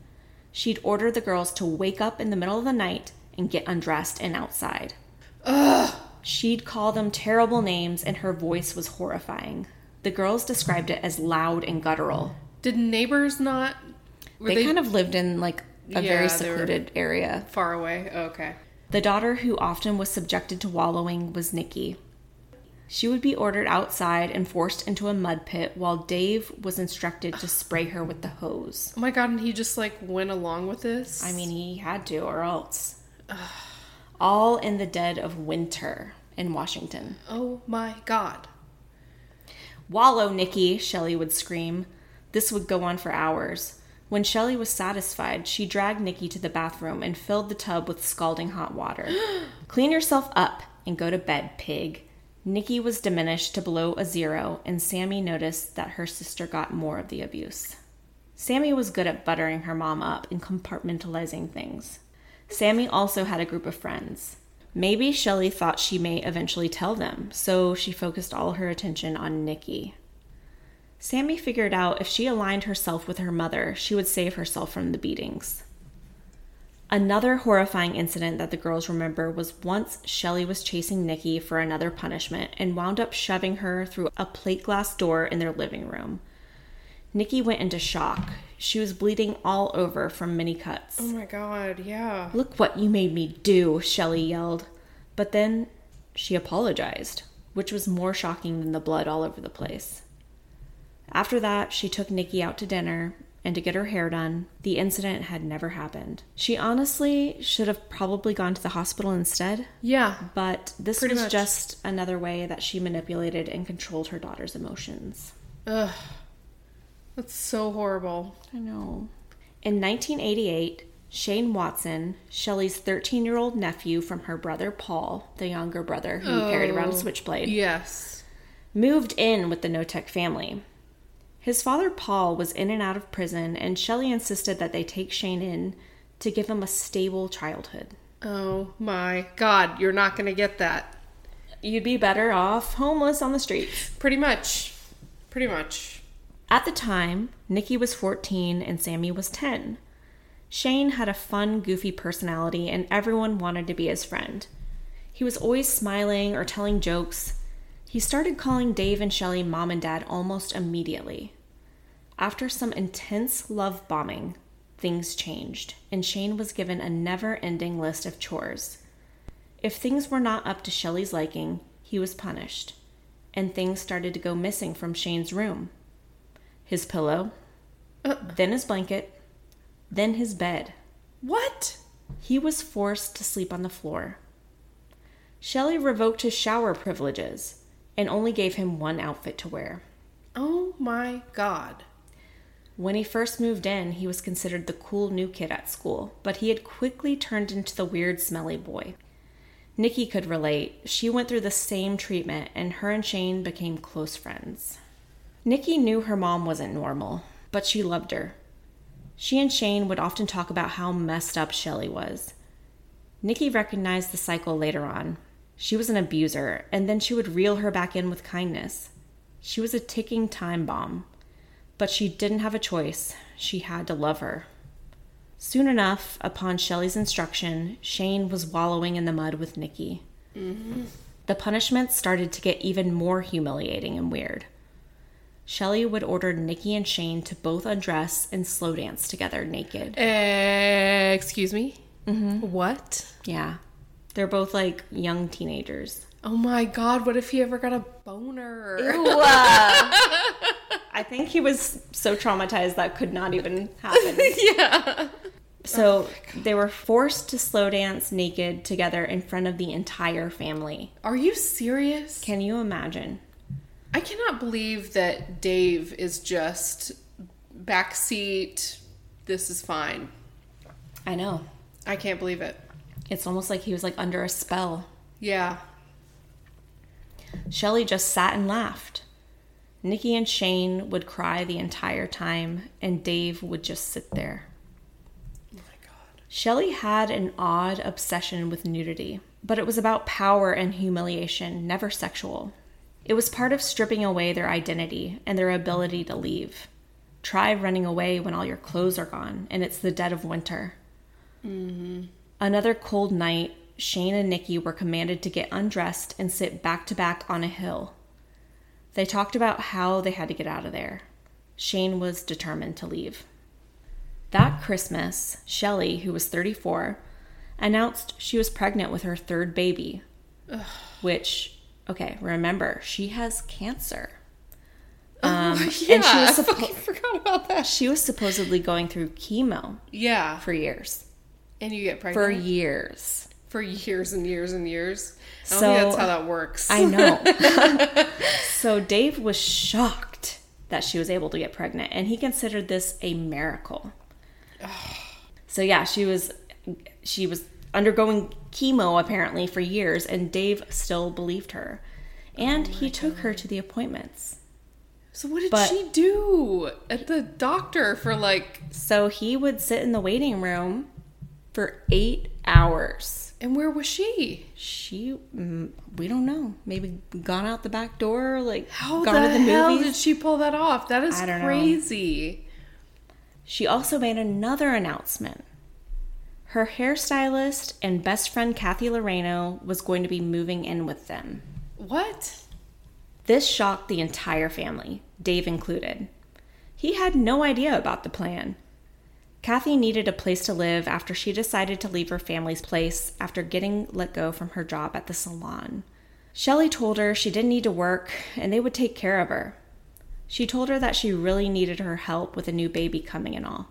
She'd order the girls to wake up in the middle of the night and get undressed and outside. Ugh! She'd call them terrible names, and her voice was horrifying. The girls described it as loud and guttural. Did neighbors not... They, they kind of lived in, like, a yeah, very secluded area. Far away? Oh, okay. The daughter who often was subjected to wallowing was Nikki. She would be ordered outside and forced into a mud pit while Dave was instructed to spray her with the hose. Oh my God, and he just like went along with this? I mean, he had to or else. All in the dead of winter in Washington. Oh my God. Wallow, Nikki, Shelly would scream. This would go on for hours. When Shelly was satisfied, she dragged Nikki to the bathroom and filled the tub with scalding hot water. Clean yourself up and go to bed, pig. Nikki was diminished to below a zero, and Sammy noticed that her sister got more of the abuse. Sammy was good at buttering her mom up and compartmentalizing things. Sammy also had a group of friends. Maybe Shelly thought she may eventually tell them, so she focused all her attention on Nikki. Sammy figured out if she aligned herself with her mother, she would save herself from the beatings. Another horrifying incident that the girls remember was once Shelly was chasing Nikki for another punishment and wound up shoving her through a plate glass door in their living room. Nikki went into shock. She was bleeding all over from many cuts. Oh my God, yeah. Look what you made me do, Shelly yelled. But then she apologized, which was more shocking than the blood all over the place. After that, she took Nikki out to dinner and to get her hair done. The incident had never happened. She honestly should have probably gone to the hospital instead. Yeah. But this pretty was much. Just another way that she manipulated and controlled her daughter's emotions. Ugh. That's so horrible. I know. In nineteen eighty-eight, Shane Watson, Shelly's thirteen-year-old nephew from her brother Paul, the younger brother who oh, carried around a switchblade, yes, moved in with the Knotek family. His father, Paul, was in and out of prison, and Shelly insisted that they take Shane in to give him a stable childhood. Oh my God, you're not going to get that. You'd be better off homeless on the streets. Pretty much. Pretty much. At the time, Nikki was fourteen and Sammy was ten. Shane had a fun, goofy personality, and everyone wanted to be his friend. He was always smiling or telling jokes. He started calling Dave and Shelly mom and dad almost immediately. After some intense love bombing, things changed, and Shane was given a never-ending list of chores. If things were not up to Shelly's liking, he was punished, and things started to go missing from Shane's room. His pillow, uh, then his blanket, then his bed. What? He was forced to sleep on the floor. Shelly revoked his shower privileges and only gave him one outfit to wear. Oh my God. When he first moved in, he was considered the cool new kid at school, but he had quickly turned into the weird, smelly boy. Nikki could relate. She went through the same treatment, and her and Shane became close friends. Nikki knew her mom wasn't normal, but she loved her. She and Shane would often talk about how messed up Shelly was. Nikki recognized the cycle later on. She was an abuser, and then she would reel her back in with kindness. She was a ticking time bomb, but she didn't have a choice. She had to love her. Soon enough, upon Shelly's instruction, Shane was wallowing in the mud with Nikki. Mm-hmm. The punishment started to get even more humiliating and weird. Shelly would order Nikki and Shane to both undress and slow dance together naked. Uh, excuse me? Mm-hmm. What? Yeah. They're both, like, young teenagers. Oh, my God. What if he ever got a boner? Ew. Uh, I think he was so traumatized that could not even happen. Yeah. So oh they were forced to slow dance naked together in front of the entire family. Are you serious? Can you imagine? I cannot believe that Dave is just backseat, this is fine. I know. I can't believe it. It's almost like he was like under a spell. Yeah. Shelly just sat and laughed. Nikki and Shane would cry the entire time, and Dave would just sit there. Oh my God. Shelly had an odd obsession with nudity, but it was about power and humiliation, never sexual. It was part of stripping away their identity and their ability to leave. Try running away when all your clothes are gone and it's the dead of winter. Mm-hmm. Another cold night, Shane and Nikki were commanded to get undressed and sit back to back on a hill. They talked about how they had to get out of there. Shane was determined to leave. That Christmas, Shelly, who was thirty-four, announced she was pregnant with her third baby, Ugh. which... Okay, remember, she has cancer. Um, oh, yeah, and she was suppo- I fucking forgot about that. She was supposedly going through chemo. Yeah. For years. And you get pregnant? For years. For years and years and years. I don't so, think that's how that works. I know. So Dave was shocked that she was able to get pregnant, and he considered this a miracle. So yeah, she was... She was... undergoing chemo apparently for years, and Dave still believed her, and oh he took God. her to the appointments. So what did but, she do at the doctor for like... So he would sit in the waiting room for eight hours. And where was she? She, we don't know. Maybe gone out the back door, like How gone the to the hell movies. Did she pull that off? That is crazy. Know. She also made another announcement. Her hairstylist and best friend, Kathy Loreno, was going to be moving in with them. What? This shocked the entire family, Dave included. He had no idea about the plan. Kathy needed a place to live after she decided to leave her family's place after getting let go from her job at the salon. Shelly told her she didn't need to work and they would take care of her. She told her that she really needed her help with a new baby coming and all.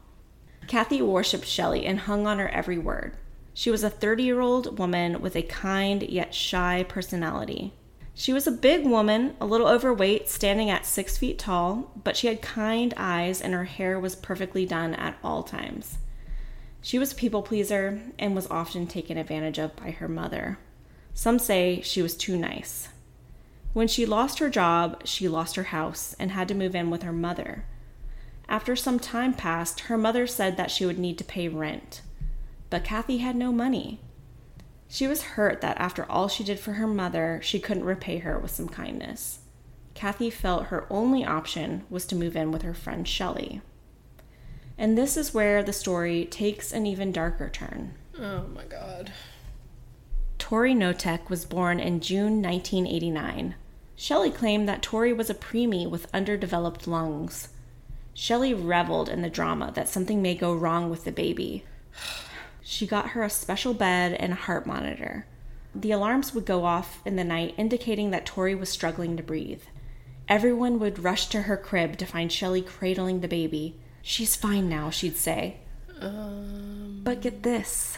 Kathy worshipped Shelly and hung on her every word. She was a thirty-year-old woman with a kind yet shy personality. She was a big woman, a little overweight, standing at six feet tall, but she had kind eyes and her hair was perfectly done at all times. She was a people pleaser and was often taken advantage of by her mother. Some say she was too nice. When she lost her job, she lost her house and had to move in with her mother. After some time passed, her mother said that she would need to pay rent, but Kathy had no money. She was hurt that after all she did for her mother, she couldn't repay her with some kindness. Kathy felt her only option was to move in with her friend Shelly. And this is where the story takes an even darker turn. Oh my God. Tori Knotek was born in June nineteen eighty-nine. Shelly claimed that Tori was a preemie with underdeveloped lungs. Shelly reveled in the drama that something may go wrong with the baby. She got her a special bed and a heart monitor. The alarms would go off in the night, indicating that Tori was struggling to breathe. Everyone would rush to her crib to find Shelly cradling the baby. "She's fine now," she'd say. Um... But get this.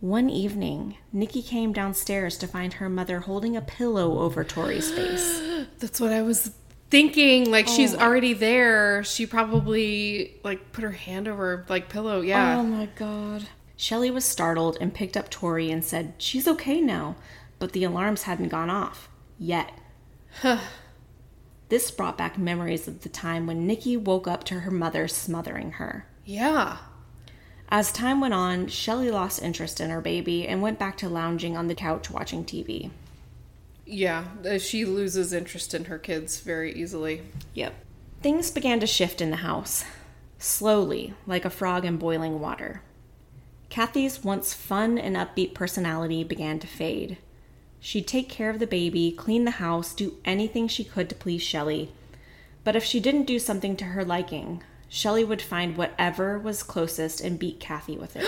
One evening, Nikki came downstairs to find her mother holding a pillow over Tori's face. That's what I was thinking, like, oh, she's already there. She probably, like, put her hand over, like, pillow. Yeah. Oh, my God. Shelly was startled and picked up Tori and said, "She's okay now." But the alarms hadn't gone off. Yet. This brought back memories of the time when Nikki woke up to her mother smothering her. Yeah. As time went on, Shelly lost interest in her baby and went back to lounging on the couch watching T V. Yeah, she loses interest in her kids very easily. Yep. Things began to shift in the house, slowly, like a frog in boiling water. Kathy's once fun and upbeat personality began to fade. She'd take care of the baby, clean the house, do anything she could to please Shelly. But if she didn't do something to her liking, Shelly would find whatever was closest and beat Kathy with it.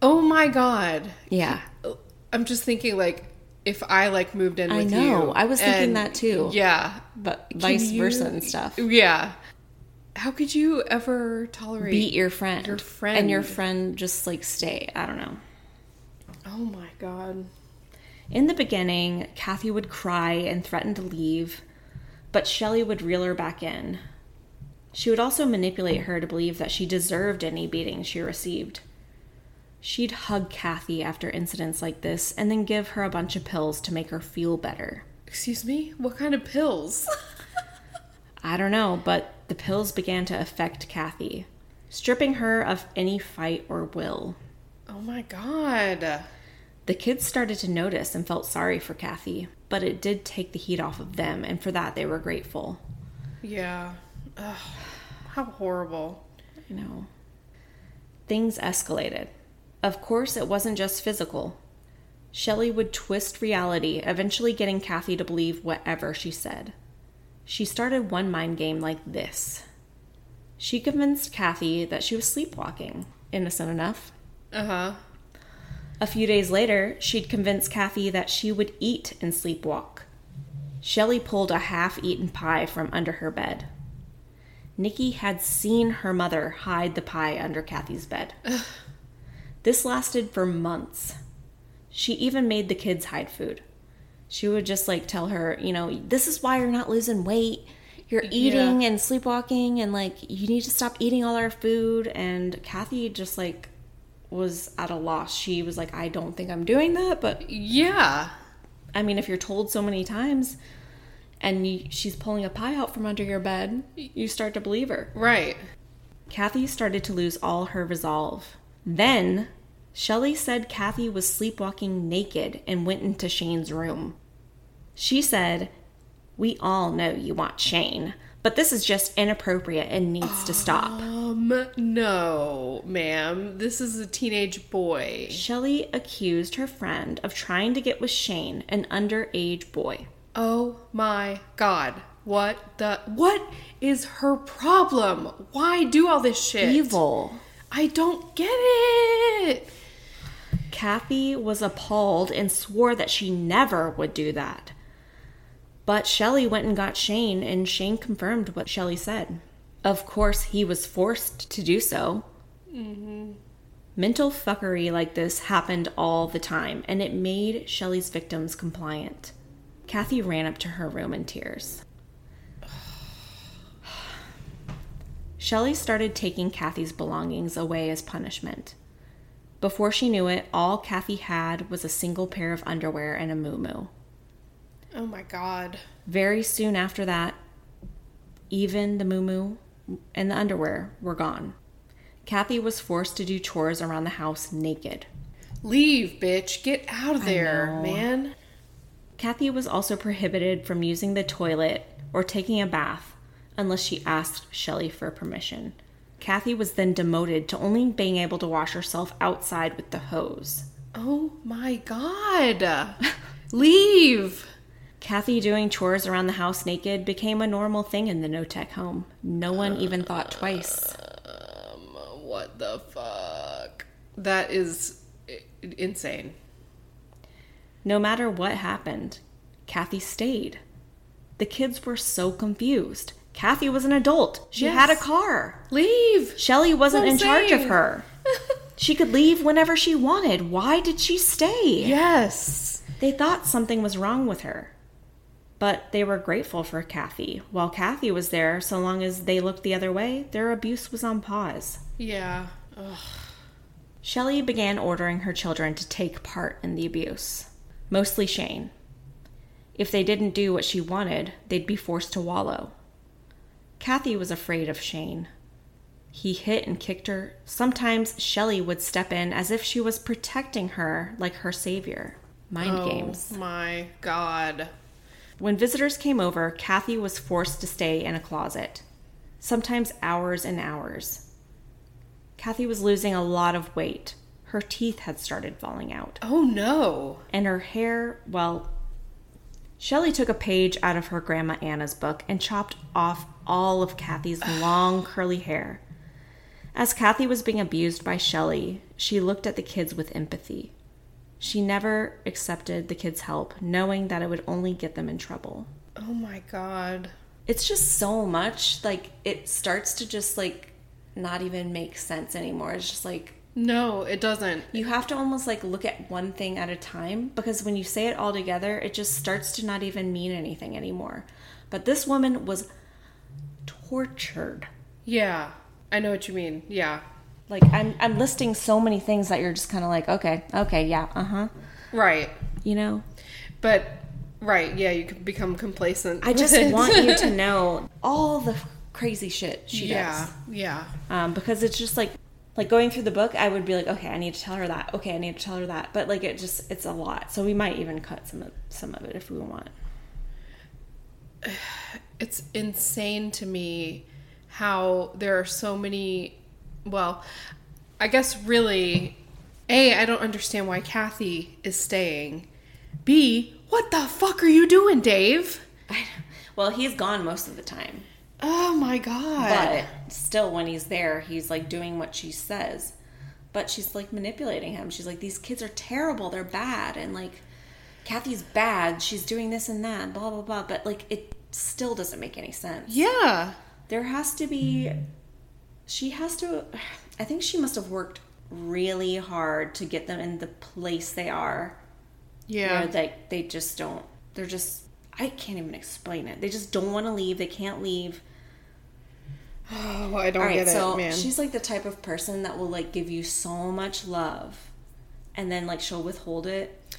Oh my God. Yeah. I'm just thinking, like, if I, like, moved in with you. I know. You I was and, thinking that, too. Yeah. But vice you, versa and stuff. Yeah. How could you ever tolerate... Beat your friend. Your friend. And your friend just, like, stay. I don't know. Oh, my God. In the beginning, Kathy would cry and threaten to leave, but Shelly would reel her back in. She would also manipulate her to believe that she deserved any beating she received. She'd hug Kathy after incidents like this and then give her a bunch of pills to make her feel better. Excuse me? What kind of pills? I don't know, but the pills began to affect Kathy, stripping her of any fight or will. Oh my God. The kids started to notice and felt sorry for Kathy, but it did take the heat off of them, and for that they were grateful. Yeah. Ugh. How horrible. I know. Things escalated. Of course, it wasn't just physical. Shelly would twist reality, eventually getting Kathy to believe whatever she said. She started one mind game like this. She convinced Kathy that she was sleepwalking. Innocent enough. Uh-huh. A few days later, she'd convinced Kathy that she would eat and sleepwalk. Shelly pulled a half-eaten pie from under her bed. Nikki had seen her mother hide the pie under Kathy's bed. Ugh. This lasted for months. She even made the kids hide food. She would just, like, tell her, you know, "This is why you're not losing weight. You're eating yeah. and sleepwalking, and, like, you need to stop eating all our food." And Kathy just, like, was at a loss. She was like, "I don't think I'm doing that," but... Yeah. I mean, if you're told so many times and you, she's pulling a pie out from under your bed, you start to believe her. Right. Kathy started to lose all her resolve. Then... Shelly said Kathy was sleepwalking naked and went into Shane's room. She said, "We all know you want Shane, but this is just inappropriate and needs um, to stop." Um, no, ma'am. This is a teenage boy. Shelly accused her friend of trying to get with Shane, an underage boy. Oh my God. What the... What is her problem? Why do all this shit? Evil. I don't get it. Kathy was appalled and swore that she never would do that. But Shelly went and got Shane, and Shane confirmed what Shelly said. Of course, he was forced to do so. Mm-hmm. Mental fuckery like this happened all the time, and it made Shelly's victims compliant. Kathy ran up to her room in tears. Shelly started taking Kathy's belongings away as punishment. Before she knew it, all Kathy had was a single pair of underwear and a muumuu. Oh my God. Very soon after that, even the muumuu and the underwear were gone. Kathy was forced to do chores around the house naked. Leave, bitch. Get out of there, man. Kathy was also prohibited from using the toilet or taking a bath unless she asked Shelly for permission. Kathy was then demoted to only being able to wash herself outside with the hose. Oh my God. Leave. Kathy doing chores around the house naked became a normal thing in the Knotek home. No one even thought twice. Um, what the fuck? That is insane. No matter what happened, Kathy stayed. The kids were so confused. Kathy was an adult. She yes. had a car. Leave. Shelly wasn't in charge of her. She could leave whenever she wanted. Why did she stay? Yes. They thought something was wrong with her. But they were grateful for Kathy. While Kathy was there, so long as they looked the other way, their abuse was on pause. Yeah. Ugh. Shelly began ordering her children to take part in the abuse. Mostly Shane. If they didn't do what she wanted, they'd be forced to wallow. Kathy was afraid of Shane. He hit and kicked her. Sometimes Shelly would step in as if she was protecting her like her savior. Mind oh, games. Oh my God. When visitors came over, Kathy was forced to stay in a closet. Sometimes hours and hours. Kathy was losing a lot of weight. Her teeth had started falling out. Oh no. And her hair, well... Shelly took a page out of her Grandma Anna's book and chopped off all of Kathy's long curly hair. As Kathy was being abused by Shelly, she looked at the kids with empathy. She never accepted the kids' help, knowing that it would only get them in trouble. Oh my God. It's just so much. Like, it starts to just, like, not even make sense anymore. It's just like... No, it doesn't. You have to almost, like, look at one thing at a time, because when you say it all together, it just starts to not even mean anything anymore. But this woman was tortured. Yeah, I know what you mean. Yeah. Like, I'm I'm listing so many things that you're just kind of like, okay, okay, yeah, uh-huh. Right. You know? But, right, yeah, you can become complacent. I just want you to know all the crazy shit she yeah, does. Yeah, yeah. Um, because it's just like... Like, going through the book, I would be like, okay, I need to tell her that. Okay, I need to tell her that. But, like, it just, it's a lot. So we might even cut some of, some of it if we want. It's insane to me how there are so many, well, I guess really, A, I don't understand why Kathy is staying. B, what the fuck are you doing, Dave? I, well, he's gone most of the time. Oh my God. But still, when he's there, he's like doing what she says. But she's like manipulating him. She's like, these kids are terrible. They're bad. And like, Kathy's bad. She's doing this and that, blah, blah, blah. But like, it still doesn't make any sense. Yeah. There has to be, she has to, I think she must have worked really hard to get them in the place they are. Yeah. Where they, they just don't, they're just, I can't even explain it. They just don't want to leave. They can't leave. Oh, I don't All right, get it, so man. She's like the type of person that will like give you so much love, and then like she'll withhold it.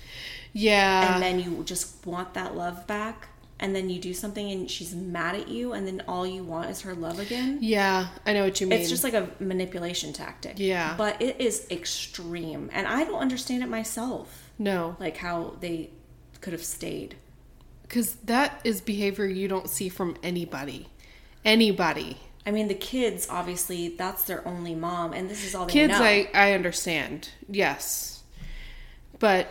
Yeah. And then you just want that love back, and then you do something, and she's mad at you, and then all you want is her love again. Yeah, I know what you mean. It's just like a manipulation tactic. Yeah. But it is extreme, and I don't understand it myself. No. Like how they could have stayed. Because that is behavior you don't see from anybody. Anybody. I mean, the kids, obviously, that's their only mom, and this is all they kids, know. Kids, I, I understand. Yes. But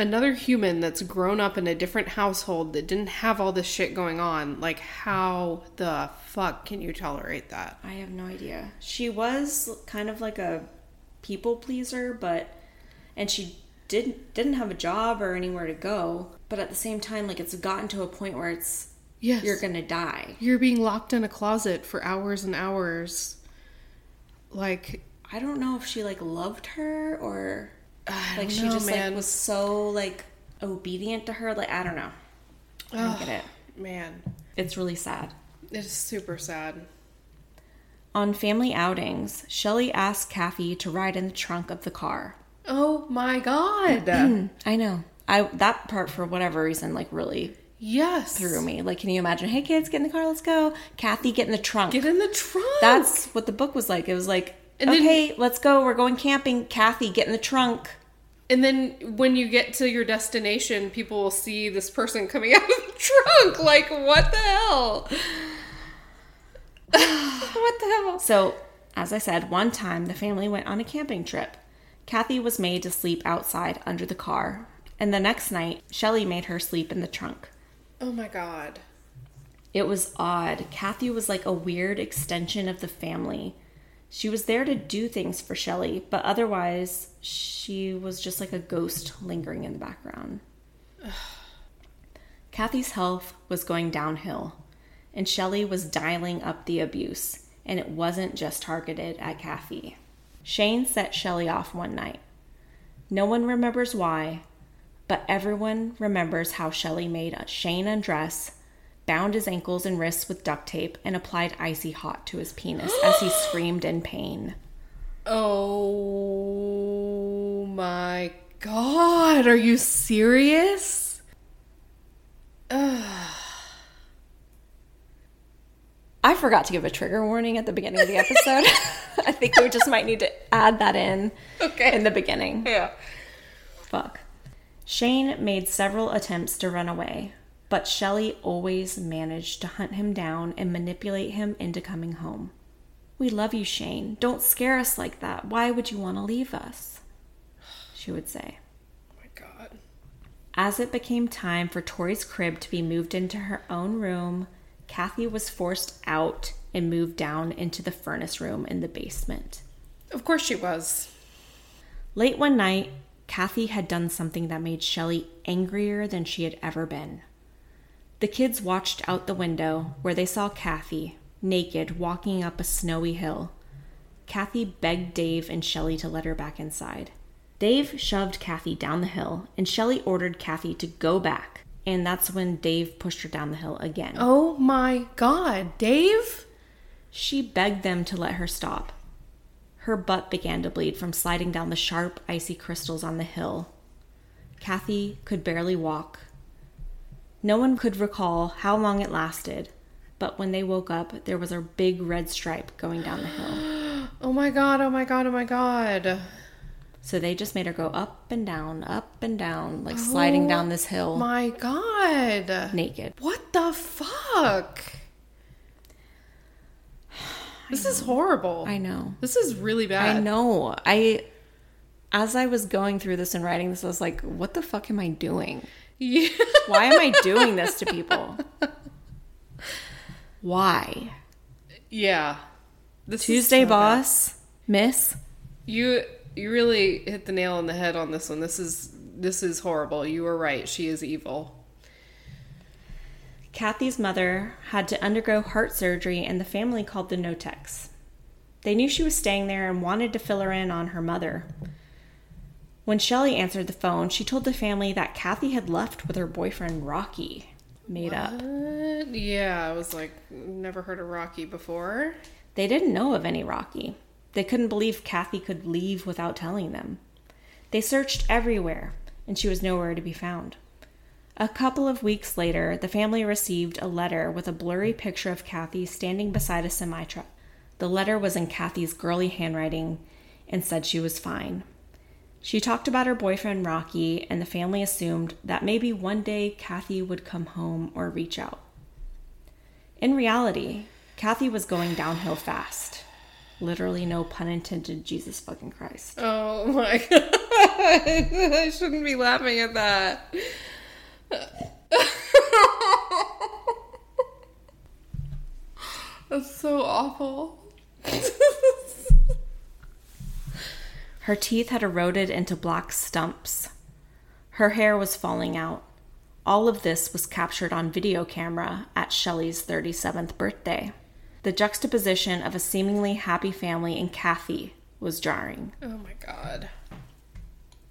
another human that's grown up in a different household that didn't have all this shit going on, like, how the fuck can you tolerate that? I have no idea. She was kind of like a people pleaser, but, and she didn't didn't have a job or anywhere to go, but at the same time, like, it's gotten to a point where it's, yes, you're gonna die. You're being locked in a closet for hours and hours. Like, I don't know if she, like, loved her or, I like, she know, just, man. like, was so, like, obedient to her. Like, I don't know. I don't oh, get it. Man. It's really sad. It's super sad. On family outings, Shelly asked Kathy to ride in the trunk of the car. Oh, my God. I know. I That part, for whatever reason, like, really... Yes. Through me. Like, can you imagine? Hey, kids, get in the car. Let's go. Kathy, get in the trunk. Get in the trunk. That's what the book was like. It was like, and okay, then, let's go. We're going camping. Kathy, get in the trunk. And then when you get to your destination, people will see this person coming out of the trunk. Like, what the hell? What the hell? So, as I said, one time the family went on a camping trip. Kathy was made to sleep outside under the car. And the next night, Shelly made her sleep in the trunk. Oh, my God. It was odd. Kathy was like a weird extension of the family. She was there to do things for Shelly, but otherwise, she was just like a ghost lingering in the background. Kathy's health was going downhill, and Shelly was dialing up the abuse, and it wasn't just targeted at Kathy. Shane set Shelly off one night. No one remembers why, but everyone remembers how Shelly made Shane undress, bound his ankles and wrists with duct tape, and applied icy hot to his penis as he screamed in pain. Oh my God, are you serious? Ugh. I forgot to give a trigger warning at the beginning of the episode. I think we just might need to add that in okay. in the beginning. Yeah. Fuck. Shane made several attempts to run away, but Shelly always managed to hunt him down and manipulate him into coming home. We love you, Shane. Don't scare us like that. Why would you want to leave us? She would say. Oh my God. As it became time for Tori's crib to be moved into her own room, Kathy was forced out and moved down into the furnace room in the basement. Of course she was. Late one night, Kathy had done something that made Shelly angrier than she had ever been. The kids watched out the window where they saw Kathy, naked, walking up a snowy hill. Kathy begged Dave and Shelly to let her back inside. Dave shoved Kathy down the hill, and Shelly ordered Kathy to go back. And that's when Dave pushed her down the hill again. Oh my God, Dave! She begged them to let her stop. Her butt began to bleed from sliding down the sharp, icy crystals on the hill. Kathy could barely walk. No one could recall how long it lasted, but when they woke up, there was a big red stripe going down the hill. Oh my God, oh my God, oh my God. So they just made her go up and down, up and down, like oh, sliding down this hill. My God. Naked. What the fuck? This is horrible. I know. This is really bad. I know. I, as I was going through this and writing this, I was like, what the fuck am I doing? Yeah. Why am I doing this to people? Why? Yeah. This Tuesday, so boss, miss. You you really hit the nail on the head on this one. This is this is horrible. You were right. She is evil. Kathy's mother had to undergo heart surgery, and the family called the Knoteks. They knew she was staying there and wanted to fill her in on her mother. When Shelly answered the phone, she told the family that Kathy had left with her boyfriend, Rocky. Made what? Up. Yeah, I was like, never heard of Rocky before. They didn't know of any Rocky. They couldn't believe Kathy could leave without telling them. They searched everywhere, and she was nowhere to be found. A couple of weeks later, the family received a letter with a blurry picture of Kathy standing beside a semi-truck. The letter was in Kathy's girly handwriting and said she was fine. She talked about her boyfriend, Rocky, and the family assumed that maybe one day Kathy would come home or reach out. In reality, Kathy was going downhill fast. Literally, no pun intended, Jesus fucking Christ. Oh my God. I shouldn't be laughing at that. That's so awful. Her teeth had eroded into black stumps. Her hair was falling out. All of this was captured on video camera at Shelly's thirty-seventh birthday. The juxtaposition of a seemingly happy family and Kathy was jarring. Oh my God.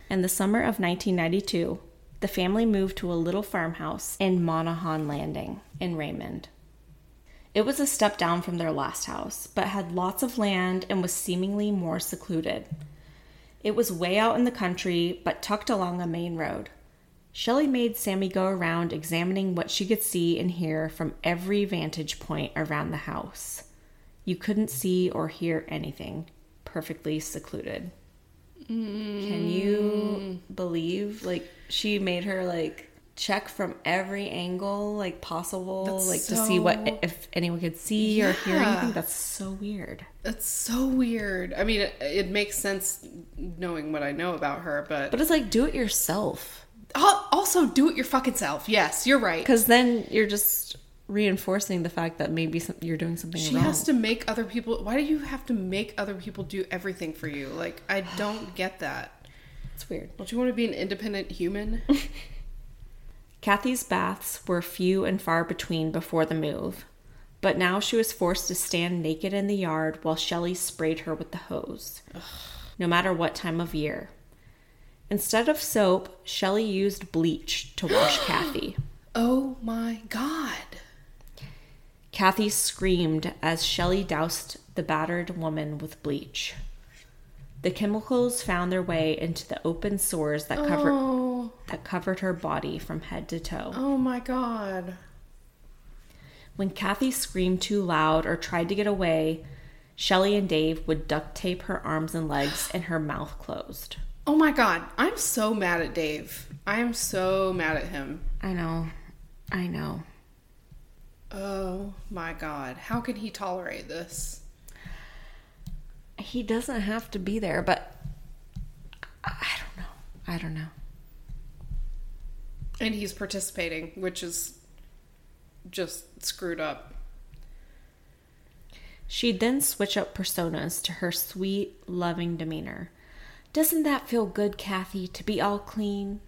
In the summer of nineteen ninety-two, the family moved to a little farmhouse in Monahan Landing in Raymond. It was a step down from their last house, but had lots of land and was seemingly more secluded. It was way out in the country, but tucked along a main road. Shelly made Sammy go around examining what she could see and hear from every vantage point around the house. You couldn't see or hear anything. Perfectly secluded. Mm. Can you believe? Like, she made her, like, check from every angle, like, possible. That's like, so... to see what, if anyone could see yeah. or hear anything. That's so weird. That's so weird. I mean, it, it makes sense knowing what I know about her, but... But it's like, do it yourself. Also, do it your fucking self. Yes, you're right. Because then you're just reinforcing the fact that maybe some, you're doing something she wrong. She has to make other people... Why do you have to make other people do everything for you? Like, I don't get that. It's weird. Don't you want to be an independent human? Kathy's baths were few and far between before the move, but now she was forced to stand naked in the yard while Shelly sprayed her with the hose, Ugh. no matter what time of year. Instead of soap, Shelly used bleach to wash Kathy. Oh my God. Kathy screamed as Shelly doused the battered woman with bleach. The chemicals found their way into the open sores that covered oh. that covered her body from head to toe. Oh my God. When Kathy screamed too loud or tried to get away, Shelly and Dave would duct tape her arms and legs and her mouth closed. Oh my God, I'm so mad at Dave. I am so mad at him. I know. I know. Oh my God. How could he tolerate this? He doesn't have to be there, but I don't know. I don't know. And he's participating, which is just screwed up. She'd then switch up personas to her sweet, loving demeanor. Doesn't that feel good, Kathy, to be all clean?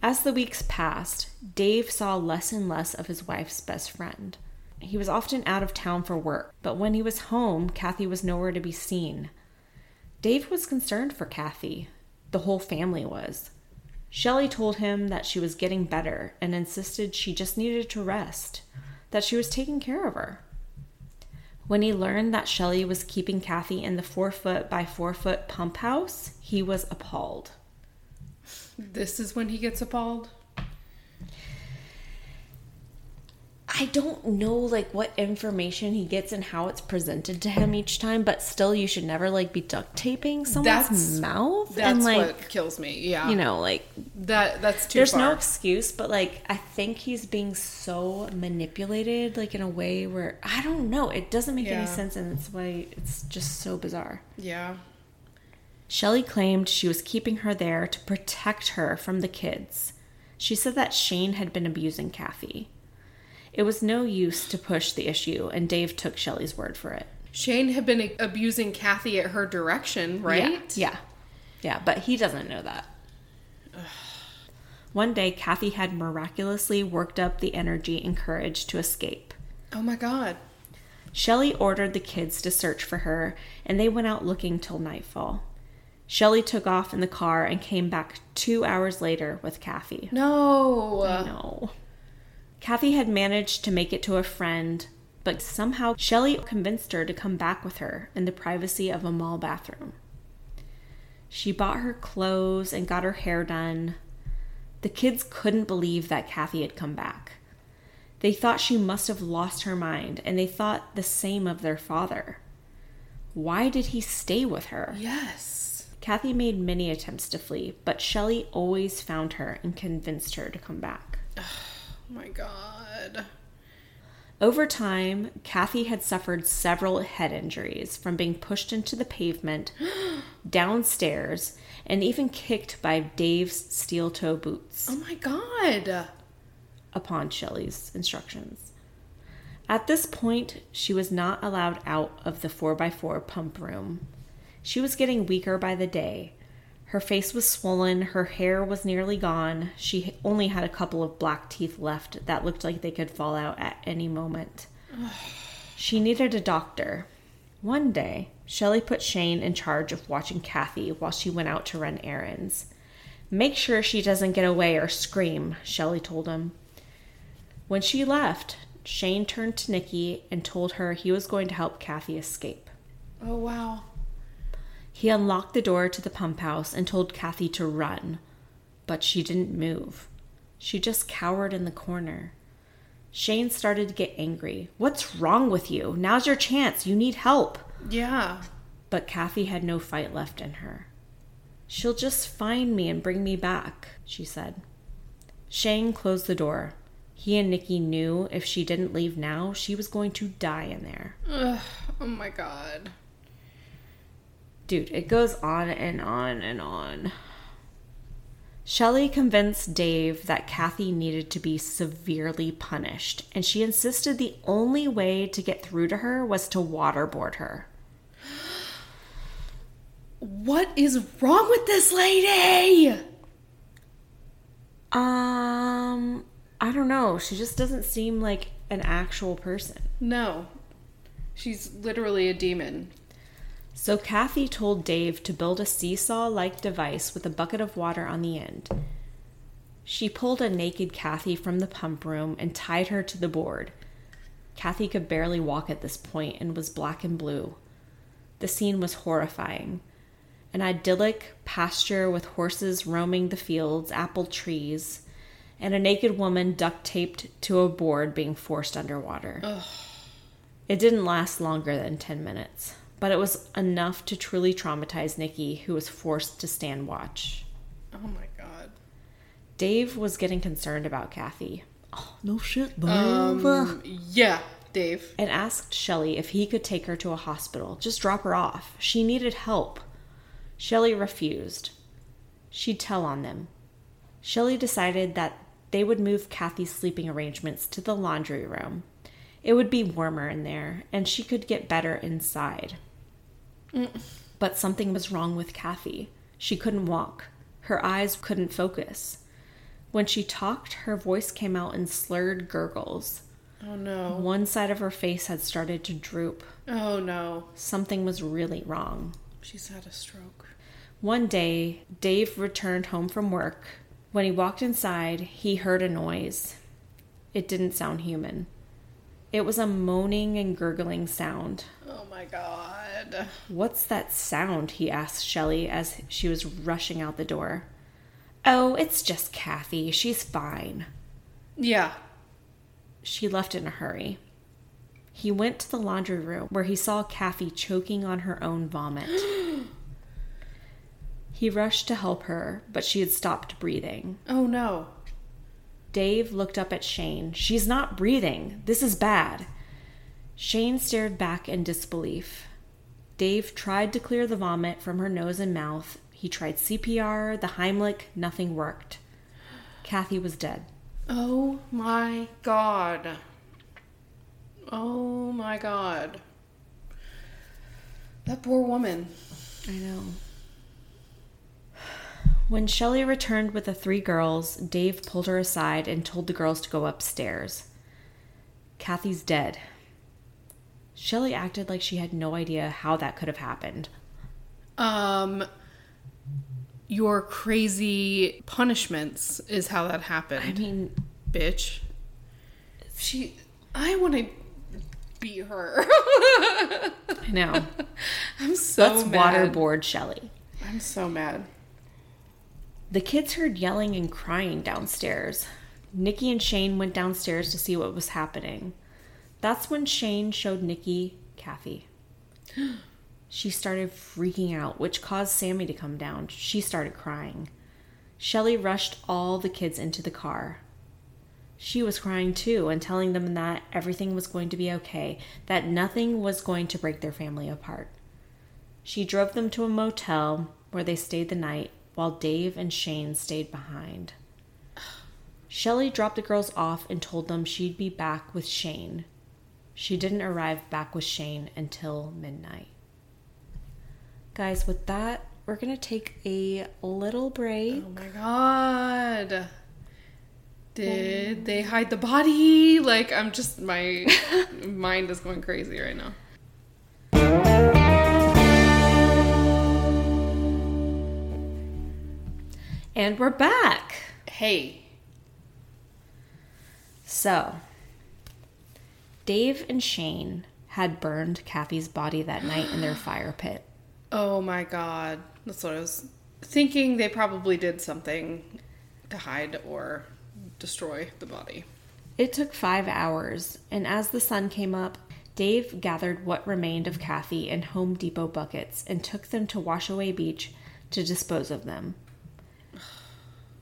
As the weeks passed, Dave saw less and less of his wife's best friend. He was often out of town for work, but when he was home, Kathy was nowhere to be seen. Dave was concerned for Kathy. The whole family was. Shelly told him that she was getting better and insisted she just needed to rest, that she was taking care of her. When he learned that Shelly was keeping Kathy in the four foot by four foot pump house, he was appalled. This is when he gets appalled? I don't know, like, what information he gets and how it's presented to him each time, but still, you should never, like, be duct taping someone's that's, mouth. That's and, like, what kills me, yeah. You know, like... that. That's too there's far. There's no excuse, but, like, I think he's being so manipulated, like, in a way where... I don't know. It doesn't make yeah. any sense, and it's why it's just so bizarre. Yeah. Shelly claimed she was keeping her there to protect her from the kids. She said that Shane had been abusing Kathy. It was no use to push the issue, and Dave took Shelly's word for it. Shane had been abusing Kathy at her direction, right? Yeah, yeah, yeah, but he doesn't know that. Ugh. One day, Kathy had miraculously worked up the energy and courage to escape. Oh my God. Shelly ordered the kids to search for her, and they went out looking till nightfall. Shelly took off in the car and came back two hours later with Kathy. No. I know. Kathy had managed to make it to a friend, but somehow Shelly convinced her to come back with her in the privacy of a mall bathroom. She bought her clothes and got her hair done. The kids couldn't believe that Kathy had come back. They thought she must have lost her mind, and they thought the same of their father. Why did he stay with her? Yes. Kathy made many attempts to flee, but Shelly always found her and convinced her to come back. Oh my God. Over time, Kathy had suffered several head injuries from being pushed into the pavement, downstairs, and even kicked by Dave's steel-toe boots. Oh my God. Upon Shelly's instructions. At this point, she was not allowed out of the four by four pump room. She was getting weaker by the day. Her face was swollen, her hair was nearly gone. She only had a couple of black teeth left that looked like they could fall out at any moment. She needed a doctor. One day, Shelly put Shane in charge of watching Kathy while she went out to run errands. Make sure she doesn't get away or scream, Shelly told him. When she left, Shane turned to Nikki and told her he was going to help Kathy escape. Oh, wow. He unlocked the door to the pump house and told Kathy to run, but she didn't move. She just cowered in the corner. Shane started to get angry. What's wrong with you? Now's your chance. You need help. Yeah. But Kathy had no fight left in her. She'll just find me and bring me back, she said. Shane closed the door. He and Nikki knew if she didn't leave now, she was going to die in there. Ugh, oh my God. Dude, it goes on and on and on. Shelly convinced Dave that Kathy needed to be severely punished, and she insisted the only way to get through to her was to waterboard her. What is wrong with this lady? Um, I don't know. She just doesn't seem like an actual person. No. She's literally a demon. So Kathy told Dave to build a seesaw-like device with a bucket of water on the end. She pulled a naked Kathy from the pump room and tied her to the board. Kathy could barely walk at this point and was black and blue. The scene was horrifying. An idyllic pasture with horses roaming the fields, apple trees, and a naked woman duct-taped to a board being forced underwater. Ugh. It didn't last longer than ten minutes. But it was enough to truly traumatize Nikki, who was forced to stand watch. Oh, my God. Dave was getting concerned about Kathy. Oh, no shit, bro. Um, yeah, Dave. And asked Shelly if he could take her to a hospital. Just drop her off. She needed help. Shelly refused. She'd tell on them. Shelly decided that they would move Kathy's sleeping arrangements to the laundry room. It would be warmer in there, and she could get better inside. But something was wrong with Kathy. She couldn't walk. Her eyes couldn't focus. When she talked, her voice came out in slurred gurgles. Oh, no. One side of her face had started to droop. Oh, no. Something was really wrong. She's had a stroke. One day, Dave returned home from work. When he walked inside, he heard a noise. It didn't sound human. It was a moaning and gurgling sound. Oh, my God. What's that sound? He asked Shelly as she was rushing out the door. Oh, it's just Kathy. She's fine. Yeah. She left in a hurry. He went to the laundry room where he saw Kathy choking on her own vomit. He rushed to help her, but she had stopped breathing. Oh, no. Dave looked up at Shane. She's not breathing. This is bad. Shane stared back in disbelief. Dave tried to clear the vomit from her nose and mouth. He tried C P R, the Heimlich, nothing worked. Kathy was dead. Oh my God. Oh my God. That poor woman. I know. When Shelly returned with the three girls, Dave pulled her aside and told the girls to go upstairs. Kathy's dead. Shelly acted like she had no idea how that could have happened. Um, your crazy punishments is how that happened. I mean, bitch. She, I want to beat her. I know. I'm so Let's mad. Waterboard Shelly. I'm so mad. The kids heard yelling and crying downstairs. Nikki and Shane went downstairs to see what was happening. That's when Shane showed Nikki Kathy. She started freaking out, which caused Sammy to come down. She started crying. Shelly rushed all the kids into the car. She was crying too and telling them that everything was going to be okay, that nothing was going to break their family apart. She drove them to a motel where they stayed the night, while Dave and Shane stayed behind. Shelly dropped the girls off and told them she'd be back with Shane. She didn't arrive back with Shane until midnight. Guys, with that, we're going to take a little break. Oh my God. Did they hide the body? Like, I'm just, my mind is going crazy right now. And we're back. Hey. So, Dave and Shane had burned Kathy's body that night in their fire pit. Oh my God. That's what I was thinking. They probably did something to hide or destroy the body. It took five hours, and as the sun came up, Dave gathered what remained of Kathy in Home Depot buckets and took them to Washaway Beach to dispose of them.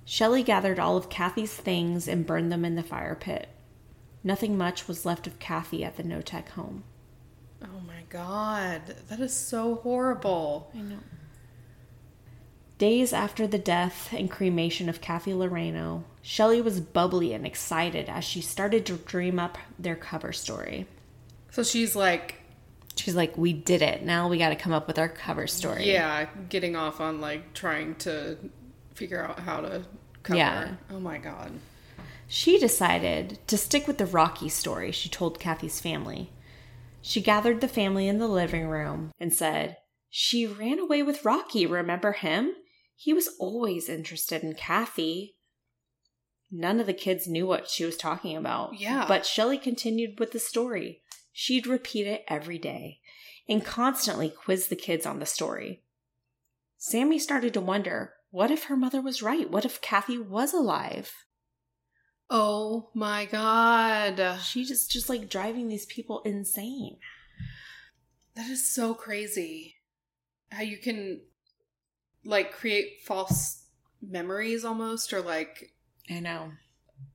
Shelly gathered all of Kathy's things and burned them in the fire pit. Nothing much was left of Kathy at the Knotek home. Oh my God, that is so horrible. I know. Days after the death and cremation of Kathy Loreno, Shelly was bubbly and excited as she started to dream up their cover story. So she's like... She's like, we did it. Now we got to come up with our cover story. Yeah, getting off on like trying to... figure out how to cover. Yeah. Oh my God. She decided to stick with the Rocky story she told Kathy's family. She gathered the family in the living room and said, "She ran away with Rocky, remember him? He was always interested in Kathy." None of the kids knew what she was talking about. Yeah. But Shelly continued with the story. She'd repeat it every day and constantly quiz the kids on the story. Sammy started to wonder, what if her mother was right? What if Kathy was alive? Oh my God. She's just, just like driving these people insane. That is so crazy. How you can like create false memories almost, or like... I know.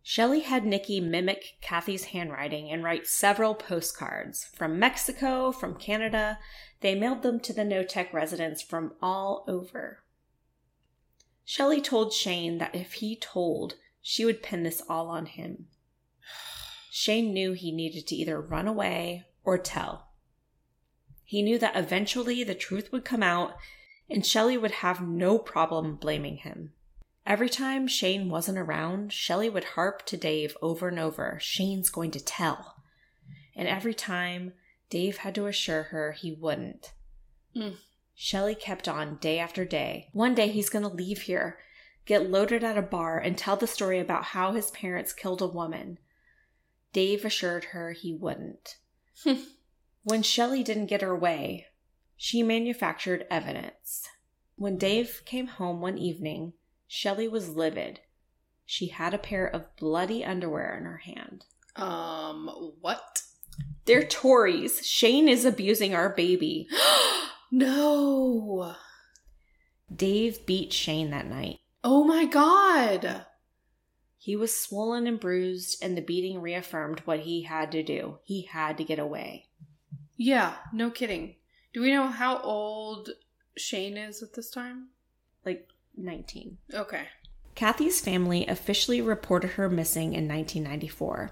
Shelly had Nikki mimic Kathy's handwriting and write several postcards from Mexico, from Canada. They mailed them to the Knotek residents from all over. Shelly told Shane that if he told, she would pin this all on him. Shane knew he needed to either run away or tell. He knew that eventually the truth would come out, and Shelly would have no problem blaming him. Every time Shane wasn't around, Shelly would harp to Dave over and over, "Shane's going to tell." And every time, Dave had to assure her he wouldn't. Mm. Shelly kept on day after day. One day he's going to leave here, get loaded at a bar, and tell the story about how his parents killed a woman. Dave assured her he wouldn't. When Shelly didn't get her way, she manufactured evidence. When Dave came home one evening, Shelly was livid. She had a pair of bloody underwear in her hand. Um, what? They're Tories. Shane is abusing our baby. No. Dave beat Shane that night. Oh my God. He was swollen and bruised, and the beating reaffirmed what he had to do. He had to get away. Yeah, no kidding. Do we know how old Shane is at this time? Like nineteen. Okay. Kathy's family officially reported her missing in nineteen ninety-four,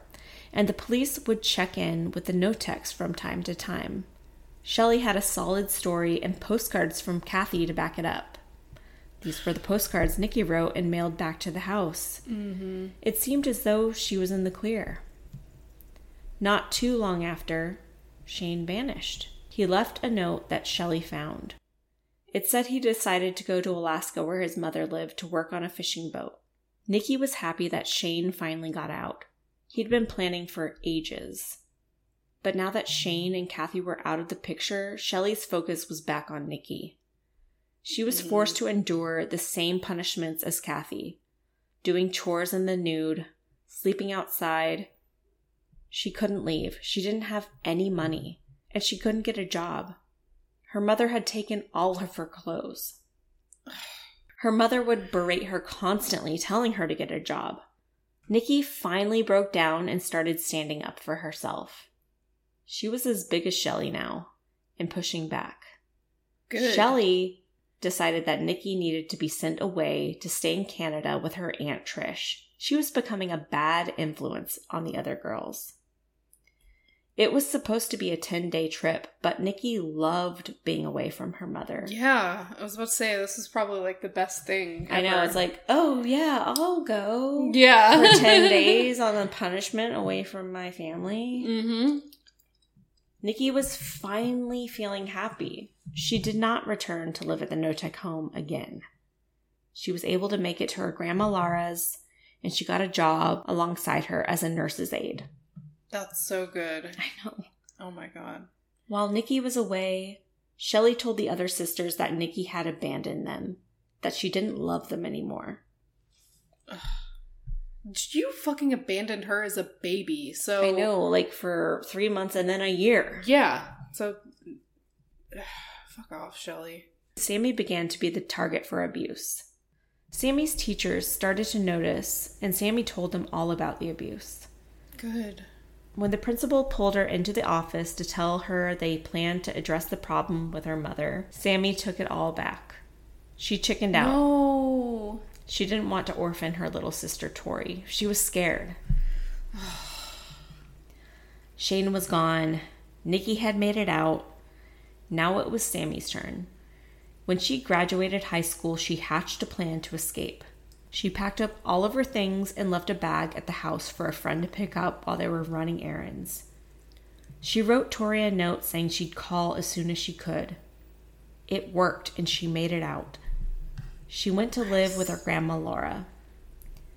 and the police would check in with the Knoteks from time to time. Shelly had a solid story and postcards from Kathy to back it up. These were the postcards Nikki wrote and mailed back to the house. Mm-hmm. It seemed as though she was in the clear. Not too long after, Shane vanished. He left a note that Shelly found. It said he decided to go to Alaska, where his mother lived, to work on a fishing boat. Nikki was happy that Shane finally got out. He'd been planning for ages. But now that Shane and Kathy were out of the picture, Shelly's focus was back on Nikki. She was forced to endure the same punishments as Kathy, doing chores in the nude, sleeping outside. She couldn't leave. She didn't have any money, and she couldn't get a job. Her mother had taken all of her clothes. Her mother would berate her constantly, telling her to get a job. Nikki finally broke down and started standing up for herself. She was as big as Shelly now, and pushing back. Good. Shelly decided that Nikki needed to be sent away to stay in Canada with her Aunt Trish. She was becoming a bad influence on the other girls. It was supposed to be a ten-day trip, but Nikki loved being away from her mother. Yeah, I was about to say, this is probably, like, the best thing ever. I know, it's like, oh, yeah, I'll go yeah. for ten days on a punishment away from my family. Mm-hmm. Nikki was finally feeling happy. She did not return to live at the Knotek home again. She was able to make it to her grandma Lara's, and she got a job alongside her as a nurse's aide. That's so good. I know. Oh my God. While Nikki was away, Shelly told the other sisters that Nikki had abandoned them, that she didn't love them anymore. Ugh. You fucking abandoned her as a baby, so... I know, like for three months and then a year. Yeah, so... Ugh, fuck off, Shelly. Sammy began to be the target for abuse. Sammy's teachers started to notice, and Sammy told them all about the abuse. Good. When the principal pulled her into the office to tell her they planned to address the problem with her mother, Sammy took it all back. She chickened out. No. She didn't want to orphan her little sister, Tori. She was scared. Shane was gone. Nikki had made it out. Now it was Sammy's turn. When she graduated high school, she hatched a plan to escape. She packed up all of her things and left a bag at the house for a friend to pick up while they were running errands. She wrote Tori a note saying she'd call as soon as she could. It worked, and she made it out. She went to live with her grandma, Laura.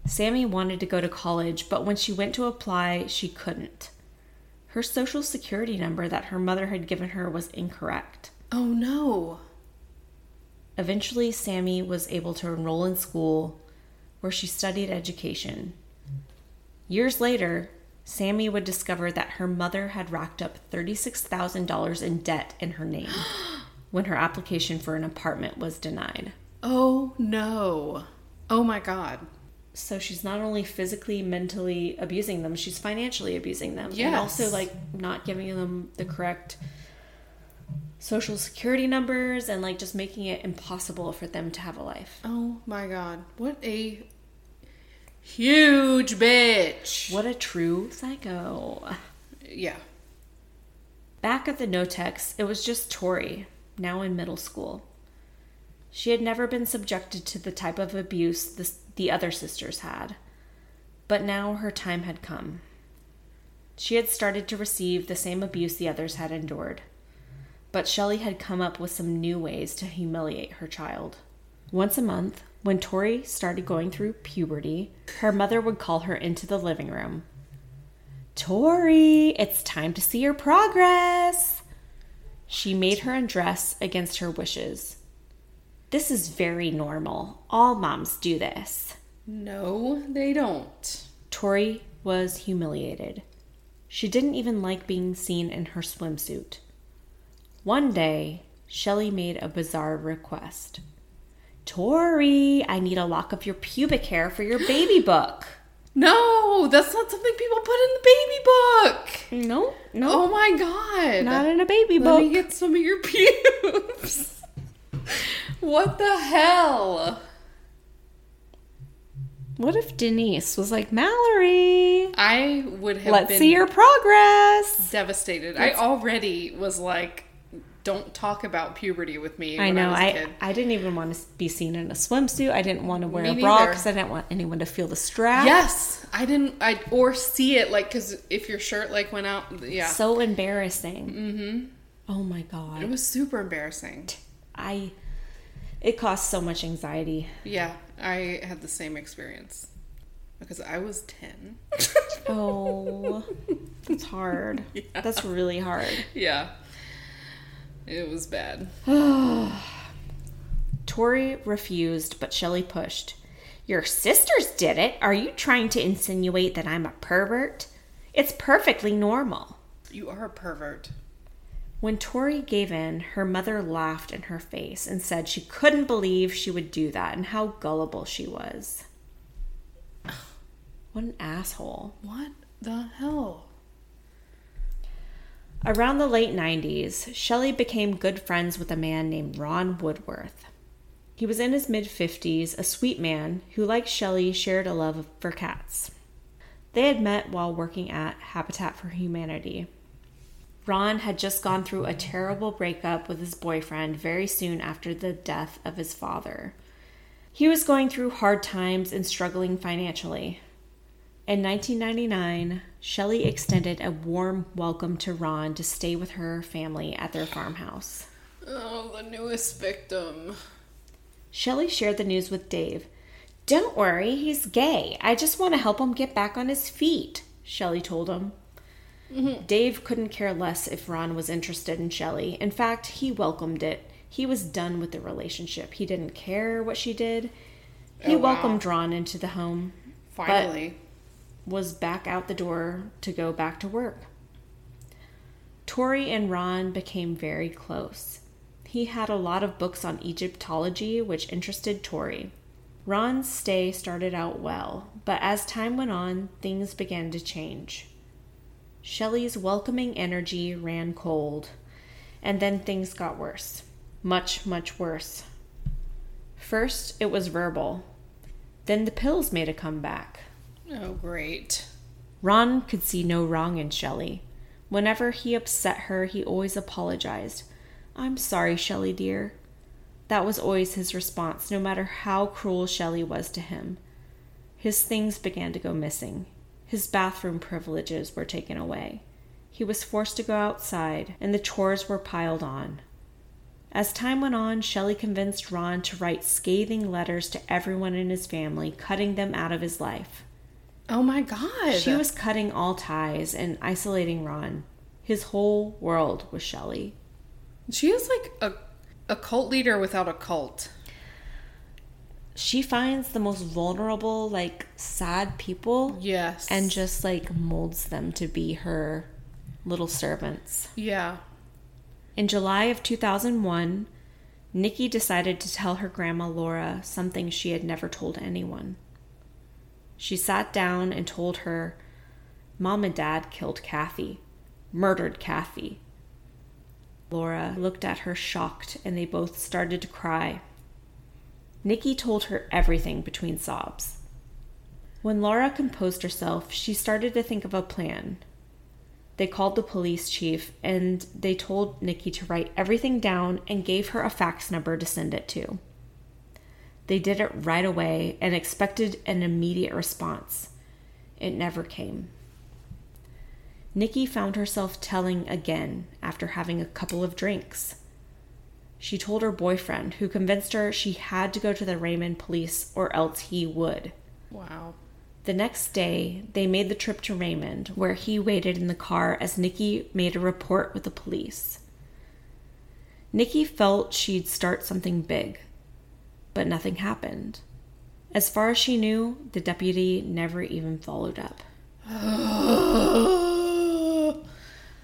Sammy wanted to go to college, but when she went to apply, she couldn't. Her social security number that her mother had given her was incorrect. Oh, no. Eventually, Sammy was able to enroll in school, where she studied education. Years later, Sammy would discover that her mother had racked up thirty-six thousand dollars in debt in her name when her application for an apartment was denied. Oh, no. Oh, my God. So she's not only physically, mentally abusing them, she's financially abusing them. Yes. And also, like, not giving them the correct social security numbers and, like, just making it impossible for them to have a life. Oh, my God. What a huge bitch. What a true psycho. Yeah. Back at the Knotek's, it was just Tori, now in middle school. She had never been subjected to the type of abuse the, the other sisters had, but now her time had come. She had started to receive the same abuse the others had endured, but Shelly had come up with some new ways to humiliate her child. Once a month, when Tori started going through puberty, her mother would call her into the living room. "Tori, it's time to see your progress." She made her undress against her wishes. "This is very normal. All moms do this." No, they don't. Tori was humiliated. She didn't even like being seen in her swimsuit. One day, Shelly made a bizarre request. "Tori, I need a lock of your pubic hair for your baby book." No, that's not something people put in the baby book. No, no. Oh my God. Not in a baby Let book. Let me get some of your pubes. What the hell? What if Denise was like, "Mallory, I would have let's been see your progress." Devastated. Let's... I already was like, don't talk about puberty with me. I when know. I, was a I, kid. I didn't even want to be seen in a swimsuit. I didn't want to wear me a bra because I didn't want anyone to feel the strap. Yes, I didn't. I or see it like because if your shirt like went out, yeah, so embarrassing. Mm-hmm. Oh my God, it was super embarrassing. I, it caused so much anxiety. Yeah, I had the same experience because I was ten. Oh, that's hard. Yeah. That's really hard. Yeah, it was bad. Tori refused, but Shelly pushed. "Your sisters did it. Are you trying to insinuate that I'm a pervert? It's perfectly normal." You are a pervert. When Tori gave in, her mother laughed in her face and said she couldn't believe she would do that and how gullible she was. What an asshole. What the hell? Around the late nineties, Shelly became good friends with a man named Ron Woodworth. He was in his mid-fifties, a sweet man who, like Shelly, shared a love for cats. They had met while working at Habitat for Humanity. Ron had just gone through a terrible breakup with his boyfriend very soon after the death of his father. He was going through hard times and struggling financially. In nineteen ninety-nine, Shelly extended a warm welcome to Ron to stay with her family at their farmhouse. Oh, the newest victim. Shelly shared the news with Dave. Don't worry, he's gay. I just want to help him get back on his feet, Shelly told him. Mm-hmm. Dave couldn't care less if Ron was interested in Shelly. In fact, he welcomed it. He was done with the relationship. He didn't care what she did. He oh, wow. welcomed Ron into the home. Finally. Was back out the door to go back to work. Tori and Ron became very close. He had a lot of books on Egyptology, which interested Tori. Ron's stay started out well, but as time went on, things began to change. Shelly's welcoming energy ran cold, and then things got worse. Much, much worse. First, it was verbal. Then the pills made a comeback. Oh, great. Ron could see no wrong in Shelly. Whenever he upset her, he always apologized. I'm sorry, Shelly, dear. That was always his response, no matter how cruel Shelly was to him. His things began to go missing. His bathroom privileges were taken away. He was forced to go outside, and the chores were piled on. As time went on, Shelly convinced Ron to write scathing letters to everyone in his family, cutting them out of his life. Oh my God. She was cutting all ties and isolating Ron. His whole world was Shelly. She is like a, a cult leader without a cult. She finds the most vulnerable, like, sad people. Yes. And just, like, molds them to be her little servants. Yeah. In July of two thousand one, Nikki decided to tell her grandma Laura something she had never told anyone. She sat down and told her, Mom and Dad killed Kathy. Murdered Kathy. Laura looked at her shocked, and they both started to cry. Nikki told her everything between sobs. When Laura composed herself, she started to think of a plan. They called the police chief, and they told Nikki to write everything down and gave her a fax number to send it to. They did it right away and expected an immediate response. It never came. Nikki found herself telling again after having a couple of drinks. She told her boyfriend, who convinced her she had to go to the Raymond police or else he would. Wow. The next day, they made the trip to Raymond, where he waited in the car as Nikki made a report with the police. Nikki felt she'd start something big. But nothing happened. As far as she knew, the deputy never even followed up.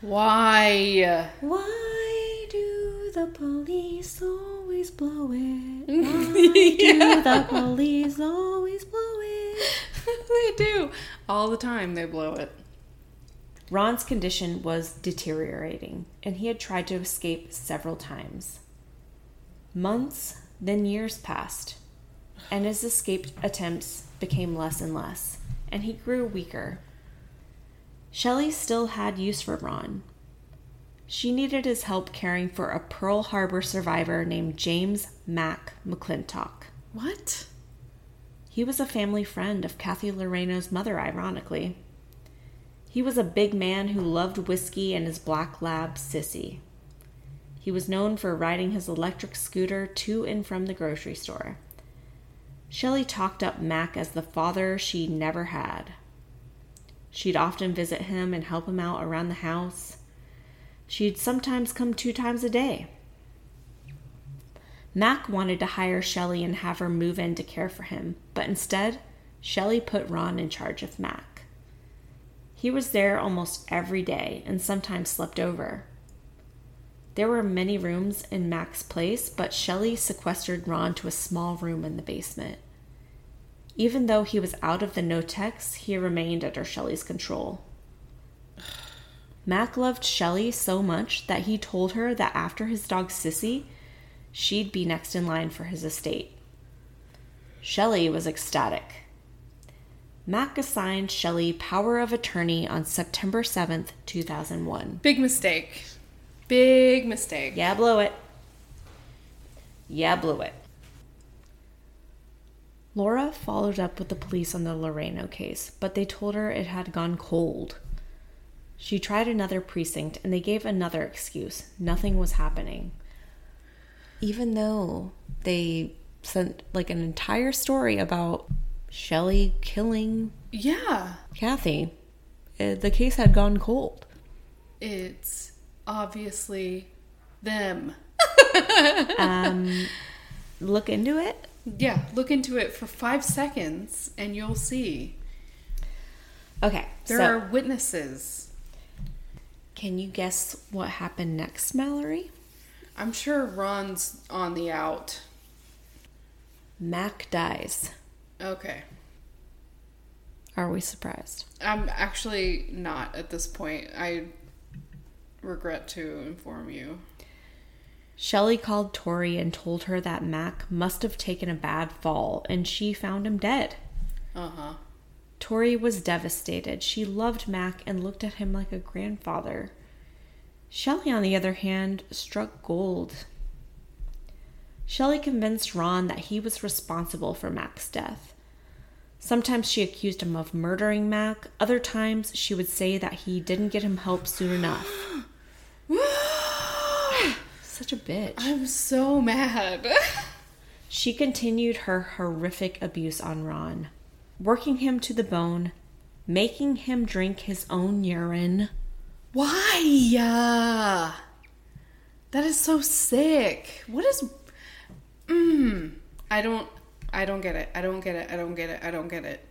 Why? Why do the police always blow it? Why yeah. do the police always blow it? They do. All the time they blow it. Ron's condition was deteriorating, and he had tried to escape several times. Months Then years passed, and his escape attempts became less and less, and he grew weaker. Shelly still had use for Ron. She needed his help caring for a Pearl Harbor survivor named James Mac McClintock. What? He was a family friend of Kathy Loreno's mother, ironically. He was a big man who loved whiskey and his black lab, Sissy. He was known for riding his electric scooter to and from the grocery store. Shelly talked up Mac as the father she never had. She'd often visit him and help him out around the house. She'd sometimes come two times a day. Mac wanted to hire Shelly and have her move in to care for him, but instead, Shelly put Ron in charge of Mac. He was there almost every day and sometimes slept over. There were many rooms in Mac's place, but Shelly sequestered Ron to a small room in the basement. Even though he was out of the Knoteks, he remained under Shelly's control. Mac loved Shelly so much that he told her that after his dog Sissy, she'd be next in line for his estate. Shelly was ecstatic. Mac assigned Shelly power of attorney on September seventh, two thousand one. Big mistake. Big mistake. Yeah, blew it. Yeah, blew it. Laura followed up with the police on the Loreno case, but they told her it had gone cold. She tried another precinct, and they gave another excuse. Nothing was happening. Even though they sent, like, an entire story about Shelly killing yeah. Kathy, the case had gone cold. It's obviously them. um, look into it? Yeah, look into it for five seconds, and you'll see. Okay. There so, are witnesses. Can you guess what happened next, Mallory? I'm sure Ron's on the out. Mac dies. Okay. Are we surprised? I'm actually not at this point. I regret to inform you. Shelly called Tori and told her that Mac must have taken a bad fall, and she found him dead. Uh-huh. Tori was devastated. She loved Mac and looked at him like a grandfather. Shelly, on the other hand, struck gold. Shelly convinced Ron that he was responsible for Mac's death. Sometimes she accused him of murdering Mac. Other times she would say that he didn't get him help soon enough. Such a bitch. I'm so mad. She continued her horrific abuse on Ron, working him to the bone, making him drink his own urine. Why? Uh, that is so sick. What is... Mm, I don't... I don't get it. I don't get it. I don't get it. I don't get it.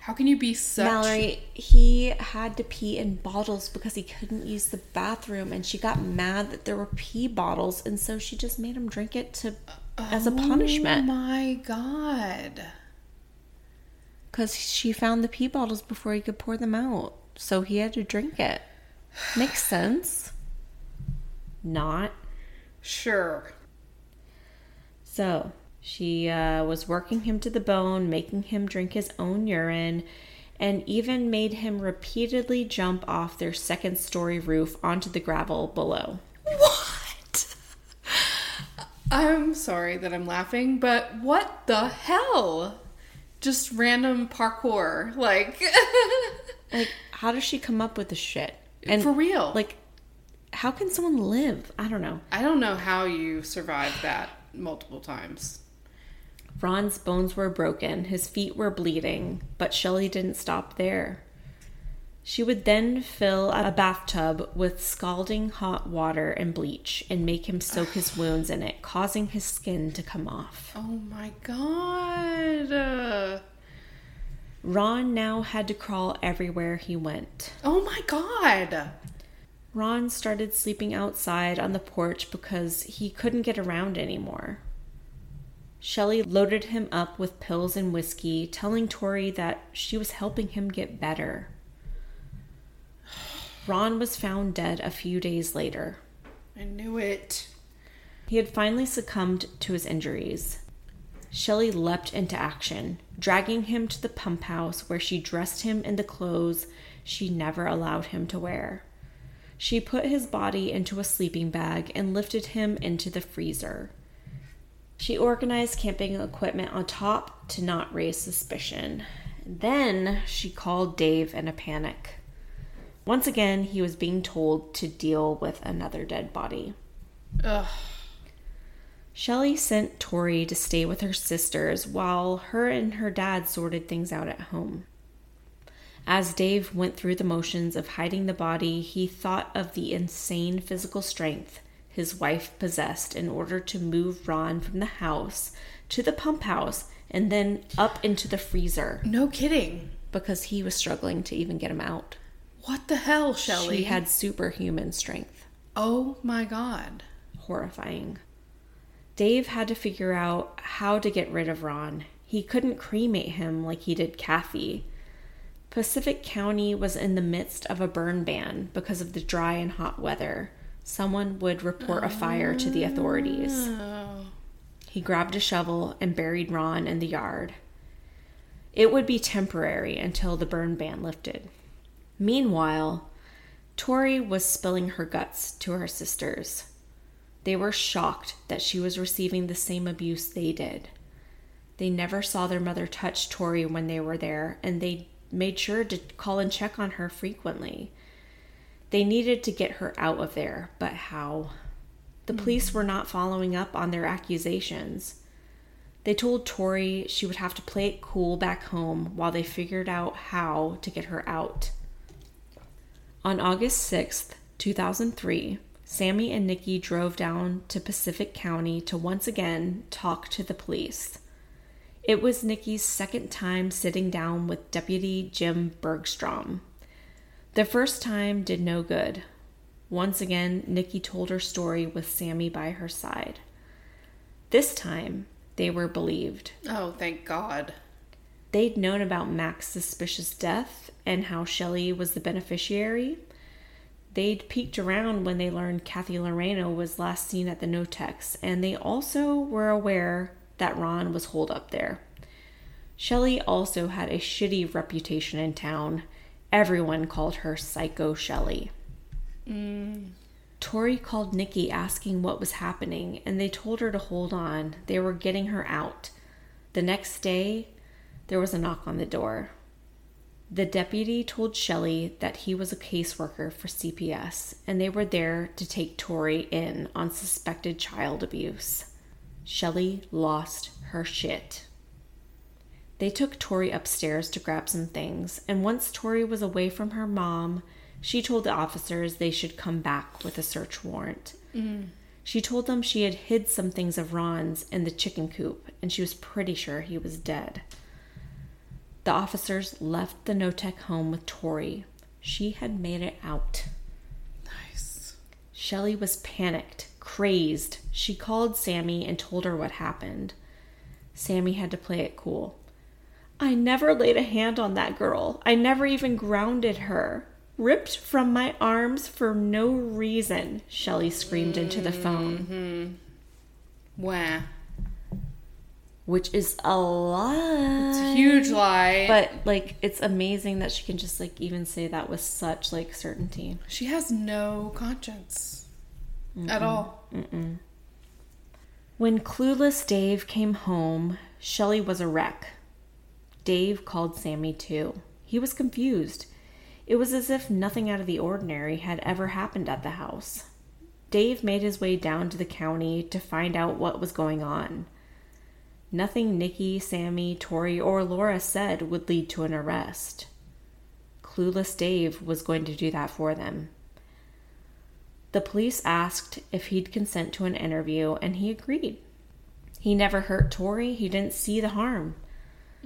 How can you be such... Mallory, he had to pee in bottles because he couldn't use the bathroom, and she got mad that there were pee bottles, and so she just made him drink it to oh, as a punishment. Oh my God. Because she found the pee bottles before he could pour them out, so he had to drink it. Makes sense. Not. Sure. So, she uh, was working him to the bone, making him drink his own urine, and even made him repeatedly jump off their second-story roof onto the gravel below. What? I'm sorry that I'm laughing, but what the hell? Just random parkour, like... Like, how does she come up with this shit? And for real. Like, how can someone live? I don't know. I don't know how you survive that multiple times. Ron's bones were broken. His feet were bleeding. But Shelly didn't stop there. She would then fill a bathtub with scalding hot water and bleach and make him soak his wounds in it, causing his skin to come off. Oh my God. Uh... Ron now had to crawl everywhere he went. Oh my God. Ron started sleeping outside on the porch because he couldn't get around anymore. Shelly loaded him up with pills and whiskey, telling Tori that she was helping him get better. Ron was found dead a few days later. I knew it. He had finally succumbed to his injuries. Shelly leapt into action, dragging him to the pump house where she dressed him in the clothes she never allowed him to wear. She put his body into a sleeping bag and lifted him into the freezer. She organized camping equipment on top to not raise suspicion. Then she called Dave in a panic. Once again, he was being told to deal with another dead body. Ugh. Shelly sent Tori to stay with her sisters while her and her dad sorted things out at home. As Dave went through the motions of hiding the body, he thought of the insane physical strength his wife possessed in order to move Ron from the house to the pump house and then up into the freezer. No kidding. Because he was struggling to even get him out. What the hell, Shelly? She had superhuman strength. Oh my God. Horrifying. Dave had to figure out how to get rid of Ron. He couldn't cremate him like he did Kathy. Pacific County was in the midst of a burn ban because of the dry and hot weather. Someone would report a fire to the authorities. He grabbed a shovel and buried Ron in the yard. It would be temporary until the burn ban lifted. Meanwhile, Tori was spilling her guts to her sisters. They were shocked that she was receiving the same abuse they did. They never saw their mother touch Tori when they were there, and they made sure to call and check on her frequently. They needed to get her out of there, but how? The mm-hmm. police were not following up on their accusations. They told Tori she would have to play it cool back home while they figured out how to get her out. On August sixth, two thousand three, Sammy and Nikki drove down to Pacific County to once again talk to the police. It was Nikki's second time sitting down with Deputy Jim Bergstrom. The first time did no good. Once again, Nikki told her story with Sammy by her side. This time, they were believed. Oh, thank God. They'd known about Mac's suspicious death and how Shelly was the beneficiary. They'd peeked around when they learned Kathy Loreno was last seen at the Knotek's, and they also were aware that Ron was holed up there. Shelly also had a shitty reputation in town. Everyone called her Psycho Shelly. Mm. Tori called Nikki asking what was happening, and they told her to hold on. They were getting her out. The next day, there was a knock on the door. The deputy told Shelly that he was a caseworker for C P S, and they were there to take Tori in on suspected child abuse. Shelly lost her shit. They took Tori upstairs to grab some things, and once Tori was away from her mom, she told the officers they should come back with a search warrant. Mm. She told them she had hid some things of Ron's in the chicken coop, and she was pretty sure he was dead. The officers left the Knotek home with Tori. She had made it out. Nice. Shelly was panicked, crazed. She called Sammy and told her what happened. Sammy had to play it cool. I never laid a hand on that girl. I never even grounded her. Ripped from my arms for no reason, Shelly screamed into the phone. Mm-hmm. Wow. Which is a lie. It's a huge lie. But, like, it's amazing that she can just, like, even say that with such, like, certainty. She has no conscience. Mm-mm. At all. Mm-mm. When clueless Dave came home, Shelly was a wreck. Dave called Sammy, too. He was confused. It was as if nothing out of the ordinary had ever happened at the house. Dave made his way down to the county to find out what was going on. Nothing Nikki, Sammy, Tori, or Laura said would lead to an arrest. Clueless Dave was going to do that for them. The police asked if he'd consent to an interview, and he agreed. He never hurt Tori. He didn't see the harm.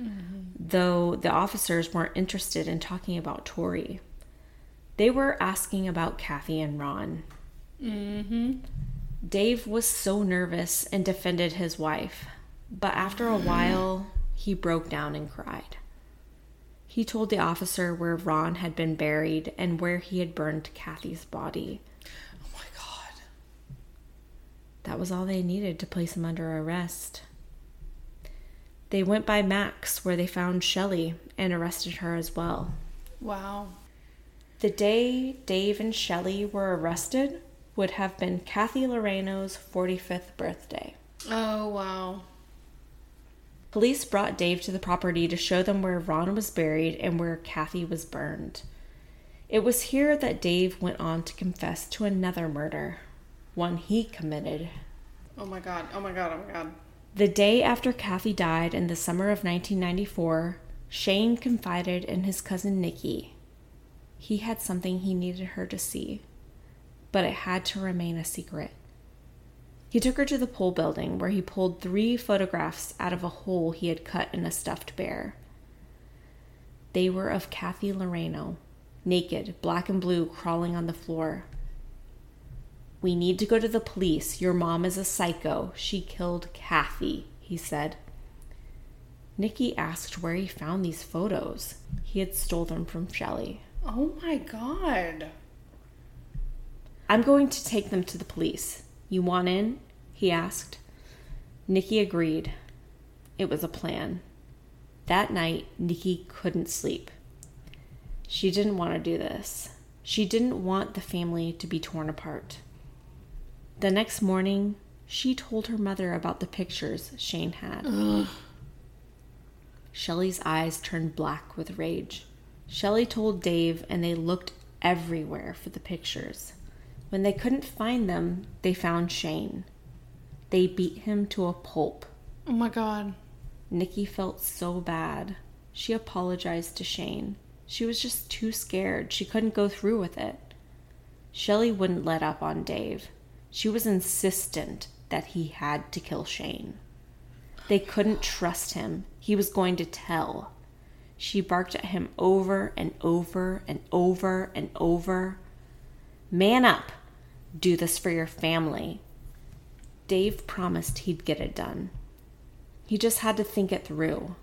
Mm-hmm. Though the officers weren't interested in talking about Tori. They were asking about Kathy and Ron. Mm-hmm. Dave was so nervous and defended his wife, but after a while, he broke down and cried. He told the officer where Ron had been buried and where he had burned Kathy's body. Oh my God. That was all they needed to place him under arrest. They went by Mac's, where they found Shelly, and arrested her as well. Wow. The day Dave and Shelly were arrested would have been Kathy Loreno's forty-fifth birthday. Oh, wow. Police brought Dave to the property to show them where Ron was buried and where Kathy was burned. It was here that Dave went on to confess to another murder, one he committed. Oh, my God. Oh, my God. Oh, my God. The day after Kathy died in the summer of nineteen ninety-four, Shane confided in his cousin Nikki. He had something he needed her to see, but it had to remain a secret. He took her to the pole building, where he pulled three photographs out of a hole he had cut in a stuffed bear. They were of Kathy Loreno, naked, black and blue, crawling on the floor. We need to go to the police. Your mom is a psycho. She killed Kathy, he said. Nikki asked where he found these photos. He had stolen from Shelly. Oh my God. I'm going to take them to the police. You want in? He asked. Nikki agreed. It was a plan. That night, Nikki couldn't sleep. She didn't want to do this. She didn't want the family to be torn apart. The next morning, she told her mother about the pictures Shane had. Ugh. Shelly's eyes turned black with rage. Shelly told Dave, and they looked everywhere for the pictures. When they couldn't find them, they found Shane. They beat him to a pulp. Oh my God. Nikki felt so bad. She apologized to Shane. She was just too scared. She couldn't go through with it. Shelly wouldn't let up on Dave. She was insistent that he had to kill Shane. They couldn't trust him. He was going to tell. She barked at him over and over and over and over. Man up. Do this for your family. Dave promised he'd get it done. He just had to think it through.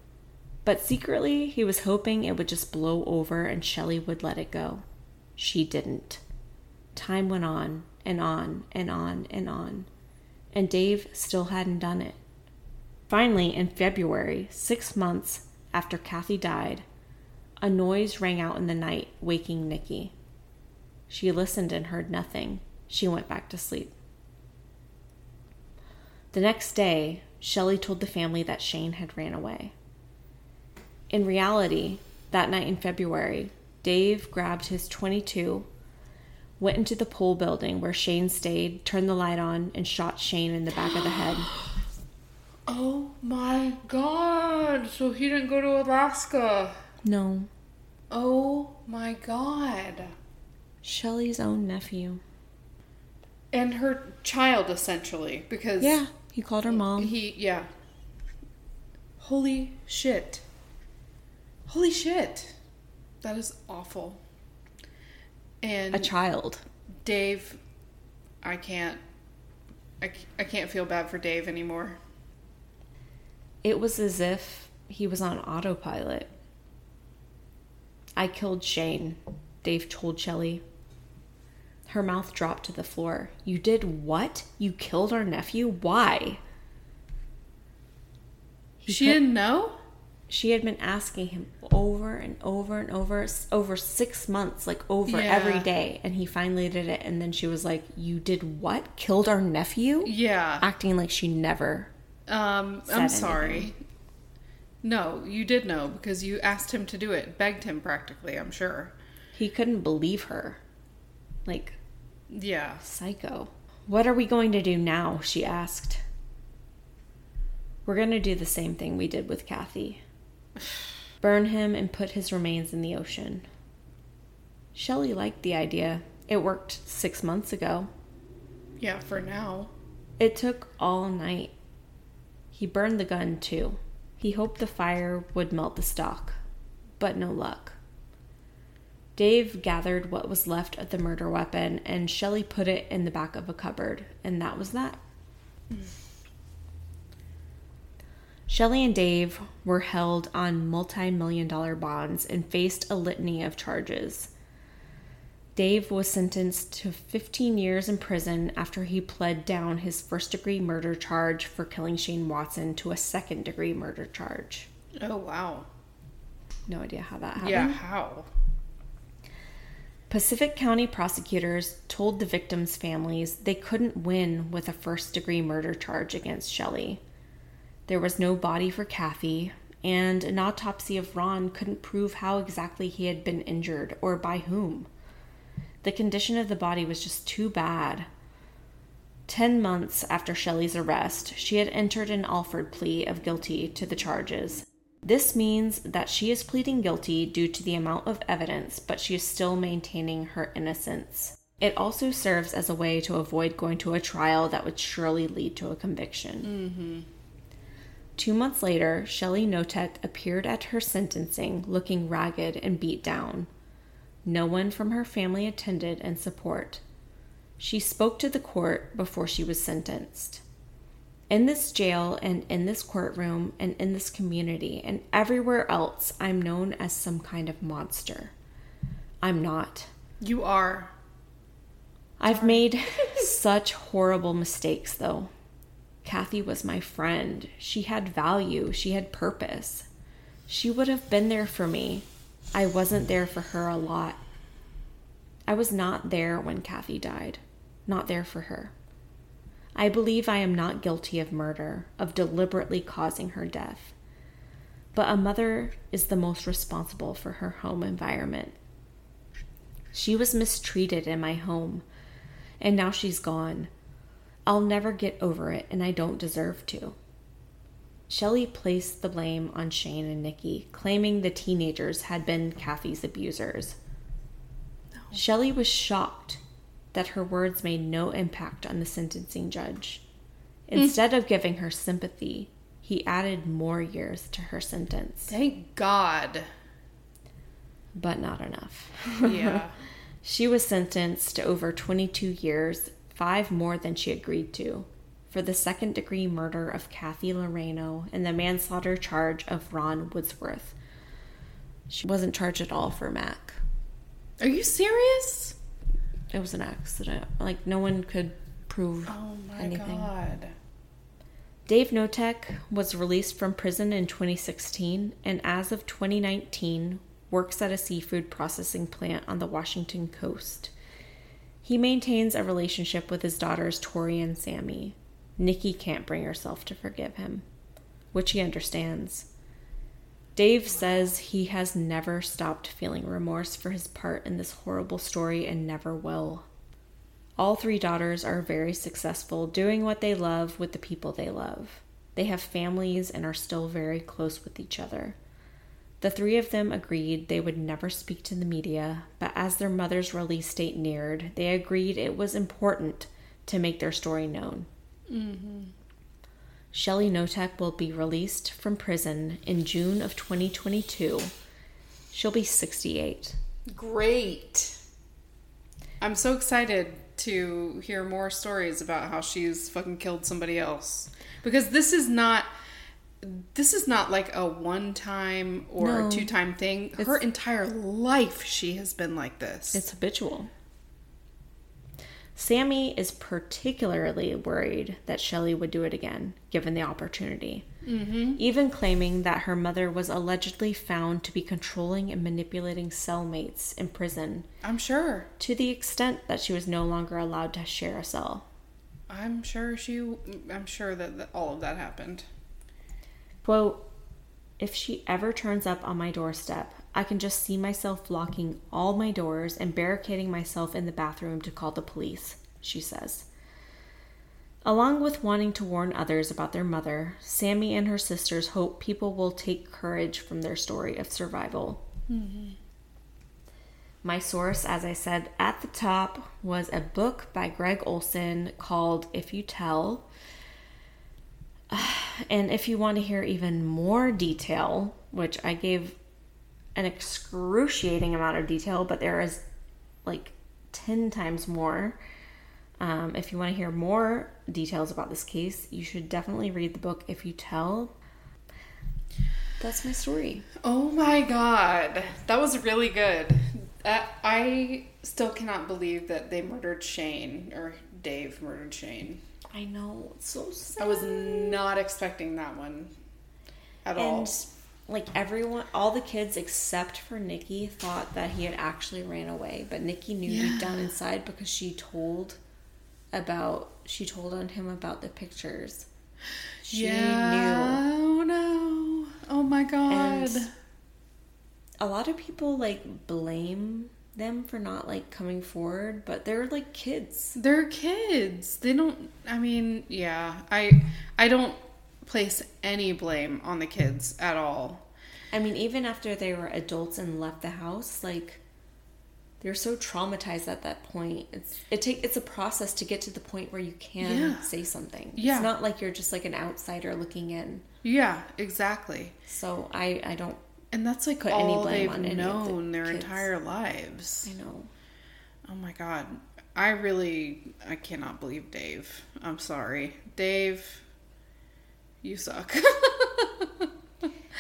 But secretly, he was hoping it would just blow over and Shelly would let it go. She didn't. Time went on and on and on and on. And Dave still hadn't done it. Finally, in February, six months after Kathy died, a noise rang out in the night, waking Nikki. She listened and heard nothing. She went back to sleep. The next day, Shelly told the family that Shane had ran away. In reality, that night in February, Dave grabbed his twenty-two, went into the pole building where Shane stayed, turned the light on, and shot Shane in the back of the head. Oh my God. So he didn't go to Alaska. No. Oh my God. Shelly's own nephew. And her child, essentially, because... Yeah, he called her mom. He, yeah. Holy shit. Holy shit. That is awful. And... a child. Dave, I can't... I, I can't feel bad for Dave anymore. It was as if he was on autopilot. I killed Shane, Dave told Shelly. Her mouth dropped to the floor. You did what? You killed our nephew? Why? He she kept, didn't know? She had been asking him over and over and over, over six months, like over yeah. every day. And he finally did it. And then she was like, you did what? Killed our nephew? Yeah. Acting like she never... Um, I'm sorry. Anything. No, you did know because you asked him to do it. Begged him practically, I'm sure. He couldn't believe her. Like, yeah. Psycho. What are we going to do now? She asked. We're going to do the same thing we did with Kathy. Burn him and put his remains in the ocean. Shelly liked the idea. It worked six months ago. Yeah, for now. It took all night. He burned the gun, too. He hoped the fire would melt the stock, but no luck. Dave gathered what was left of the murder weapon, and Shelly put it in the back of a cupboard, and that was that. Mm. Shelly and Dave were held on multi-million dollar bonds and faced a litany of charges. Dave was sentenced to fifteen years in prison after he pled down his first-degree murder charge for killing Shane Watson to a second-degree murder charge. Oh, wow. No idea how that happened. Yeah, how? Pacific County prosecutors told the victims' families they couldn't win with a first-degree murder charge against Shelly. There was no body for Kathy, and an autopsy of Ron couldn't prove how exactly he had been injured or by whom. The condition of the body was just too bad. Ten months after Shelly's arrest, she had entered an Alford plea of guilty to the charges. This means that she is pleading guilty due to the amount of evidence, but she is still maintaining her innocence. It also serves as a way to avoid going to a trial that would surely lead to a conviction. Mm-hmm. Two months later, Shelly Knotek appeared at her sentencing looking ragged and beat down. No one from her family attended in support. She spoke to the court before she was sentenced. in this jail and in this courtroom and in this community and everywhere else, I'm known as some kind of monster. I'm not. You are. I've made such horrible mistakes, though. Kathy was my friend. She had value. She had purpose. She would have been there for me. I wasn't there for her a lot. I was not there when Kathy died. Not there for her. I believe I am not guilty of murder, of deliberately causing her death. But a mother is the most responsible for her home environment. She was mistreated in my home, and now she's gone. I'll never get over it, and I don't deserve to. Shelly placed the blame on Shane and Nikki, claiming the teenagers had been Kathy's abusers. No. Shelly was shocked that her words made no impact on the sentencing judge. Instead mm. of giving her sympathy, he added more years to her sentence. Thank God. But not enough. Yeah. She was sentenced to over twenty-two years, five more than she agreed to, for the second-degree murder of Kathy Loreno and the manslaughter charge of Ron Woodworth. She wasn't charged at all for Mac. Are you serious? It was an accident. Like, no one could prove oh my anything. God. Dave Knotek was released from prison in twenty sixteen, and as of twenty nineteen, works at a seafood processing plant on the Washington coast. He maintains a relationship with his daughters Tori and Sammy. Nikki can't bring herself to forgive him, which he understands. Dave says he has never stopped feeling remorse for his part in this horrible story and never will. All three daughters are very successful, doing what they love with the people they love. They have families and are still very close with each other. The three of them agreed they would never speak to the media, but as their mother's release date neared, they agreed it was important to make their story known. Mm-hmm. Shelly Knotek will be released from prison in June of twenty twenty-two. She'll be sixty-eight. Great. I'm so excited to hear more stories about how she's fucking killed somebody else. Because this is not, this is not like a one-time or no, two-time thing. Her entire life she has been like this. It's habitual. Sammy is particularly worried that Shelly would do it again, given the opportunity, mm-hmm. even claiming that her mother was allegedly found to be controlling and manipulating cellmates in prison. I'm sure. To the extent that she was no longer allowed to share a cell. I'm sure she, I'm sure that, that all of that happened. Quote, "If she ever turns up on my doorstep, I can just see myself locking all my doors and barricading myself in the bathroom to call the police," she says. Along with wanting to warn others about their mother, Sammy and her sisters hope people will take courage from their story of survival. Mm-hmm. My source, as I said at the top, was a book by Gregg Olsen called If You Tell. And if you want to hear even more detail, which I gave an excruciating amount of detail, but there is like ten times more. Um, if you want to hear more details about this case, you should definitely read the book If You Tell. That's my story. Oh my God. That was really good. Uh, I still cannot believe that they murdered Shane, or Dave murdered Shane. I know. It's so sad. I was not expecting that one at and- all. Like, everyone, all the kids except for Nikki thought that he had actually ran away. But Nikki knew yeah. deep down inside because she told about, she told on him about the pictures. She yeah. knew. Oh, no. Oh, my God. And a lot of people, like, blame them for not, like, coming forward. But they're, like, kids. They're kids. They don't, I mean, yeah. I, I don't place any blame on the kids at all. I mean, even after they were adults and left the house, like, they're so traumatized at that point. It's it take it's a process to get to the point where you can yeah. say something. Yeah. It's not like you're just like an outsider looking in. Yeah, exactly. So I, I don't and that's like put all any blame they've on known any of the their kids. Entire lives. I know. Oh my God, I really I cannot believe Dave. I'm sorry, Dave. you suck.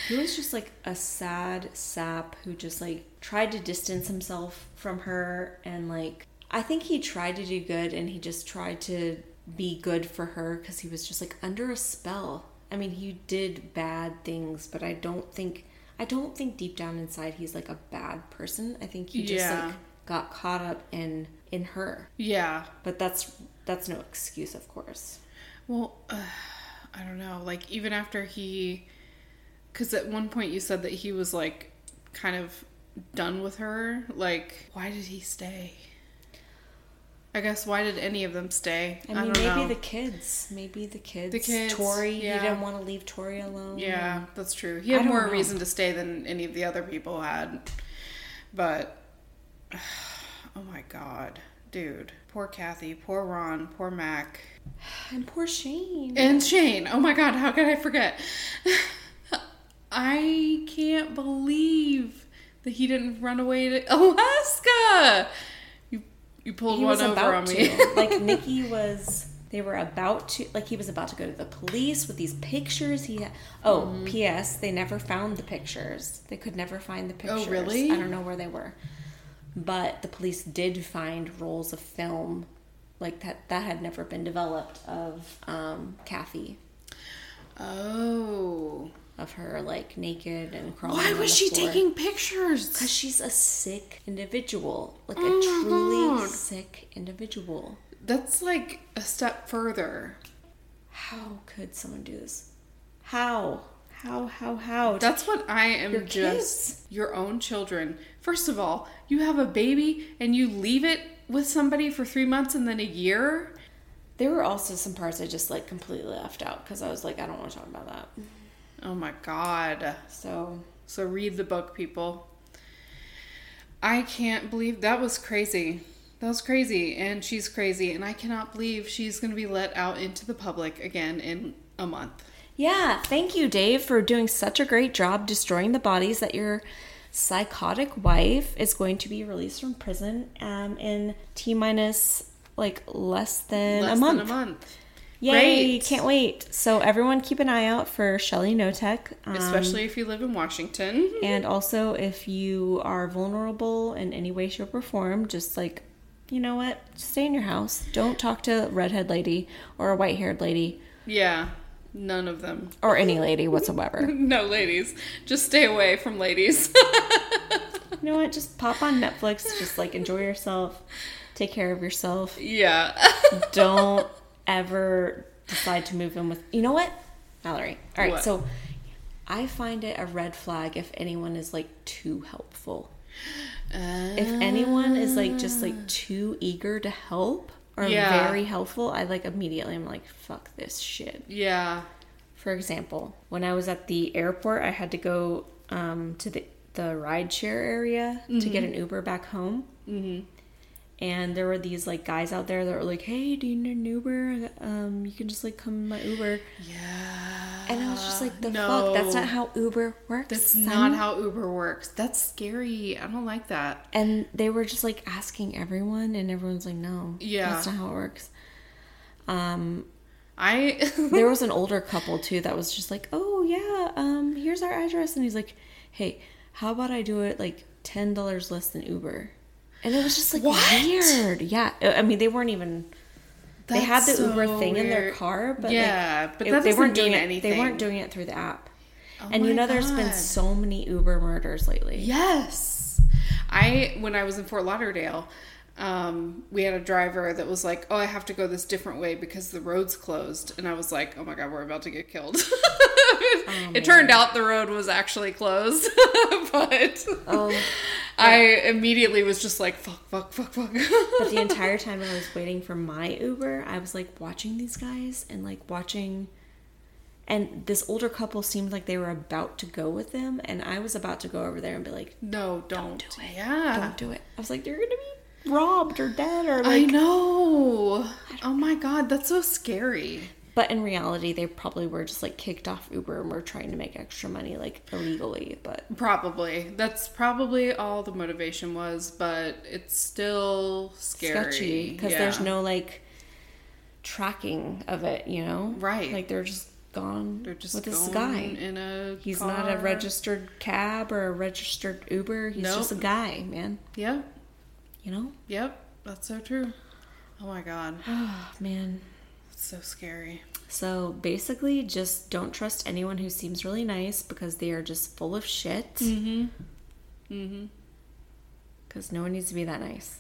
He was just like a sad sap who just like tried to distance himself from her, and like I think he tried to do good and he just tried to be good for her because he was just like under a spell. I mean, he did bad things, but I don't think I don't think deep down inside he's like a bad person. I think he just yeah. like got caught up in in her. Yeah. But that's that's no excuse, of course. Well, uh, I don't know. Like even after he, because at one point you said that he was like kind of done with her. Like, why did he stay? I guess why did any of them stay? I mean, I don't maybe know. the kids. Maybe the kids. The kids. Tori, yeah. He didn't want to leave Tori alone. Yeah, and... that's true. He had more know. reason to stay than any of the other people had. But, oh my God, dude. Poor Kathy, poor Ron, poor Mac. And poor Shane. And Shane. Oh my God, how could I forget? I can't believe that he didn't run away to Alaska. You pulled he one over on me. To. Like, Nikki was, they were about to, like, he was about to go to the police with these pictures. He, had, Oh, mm. P S they never found the pictures. They could never find the pictures. Oh, really? I don't know where they were. But the police did find rolls of film, like, that, that had never been developed of um, Kathy. Oh. Of her, like, naked and crawling. Why was she floor. taking pictures? Because she's a sick individual. Like, oh, a truly God. sick individual. That's, like, a step further. How could someone do this? How? How, how, how? That's what I am your just... Kids? Your own children. First of all, you have a baby and you leave it with somebody for three months and then a year? There were also some parts I just, like, completely left out. Because I was like, I don't want to talk about that. Oh my God. So so read the book, people. I can't believe that was crazy. That was crazy. And she's crazy. And I cannot believe she's going to be let out into the public again in a month. Yeah. Thank you, Dave, for doing such a great job destroying the bodies that your psychotic wife is going to be released from prison um, in T-minus, like, less than less a month. Less than a month. Yay, Great. Can't wait. So everyone keep an eye out for Shelly Knotek. Um, Especially if you live in Washington. And also if you are vulnerable in any way, shape, or form, just like, you know what? Stay in your house. Don't talk to a redhead lady or a white-haired lady. Yeah, none of them. Or any lady whatsoever. No ladies. Just stay away from ladies. You know what? Just pop on Netflix. Just like enjoy yourself. Take care of yourself. Yeah. Don't... ever decide to move in with, you know what, Mallory? All right, what? So I find it a red flag if anyone is like too helpful. Uh, if anyone is like just like too eager to help or yeah. very helpful, I like immediately I'm like, fuck this shit. Yeah. For example, when I was at the airport, I had to go um, to the the rideshare area mm-hmm. to get an Uber back home. Mm-hmm. And there were these, like, guys out there that were like, hey, do you need an Uber? Um, you can just, like, come in my Uber. Yeah. And I was just like, the no. fuck? That's not how Uber works. That's son. not how Uber works. That's scary. I don't like that. And they were just, like, asking everyone, and everyone's like, no. Yeah. That's not how it works. Um, I... There was an older couple, too, that was just like, oh, yeah, um, here's our address. And he's like, hey, how about I do it, like, ten dollars less than Uber? And it was just, like, what? weird. Yeah. I mean, they weren't even... That's they had the so Uber thing weird. in their car, but, yeah, like, but that it, they weren't doing anything. It, they weren't doing it through the app. Oh and, you know, God. There's been so many Uber murders lately. Yes. I, when I was in Fort Lauderdale, um, we had a driver that was like, oh, I have to go this different way because the road's closed. And I was like, oh, my God, we're about to get killed. Oh, it turned out the road was actually closed, but oh, yeah. I immediately was just like, fuck, fuck, fuck, fuck. But the entire time I was waiting for my Uber, I was like watching these guys and like watching, and this older couple seemed like they were about to go with them, and I was about to go over there and be like, no, don't, don't do it. Yeah. Don't do it. I was like, you're going to be robbed or dead or like. I know. I oh my God, that's so scary. But in reality, they probably were just, like, kicked off Uber and were trying to make extra money, like, illegally, but... Probably. That's probably all the motivation was, but it's still scary. Sketchy, because yeah. there's no, like, tracking of it, you know? Right. Like, they're just gone They're just with this guy. In a He's car. Not a registered cab or a registered Uber. He's nope. just a guy, man. Yep. You know? Yep. That's so true. Oh, my God. Oh, man. That's so scary. So, basically, just don't trust anyone who seems really nice because they are just full of shit. Mm-hmm. Mm-hmm. Because no one needs to be that nice.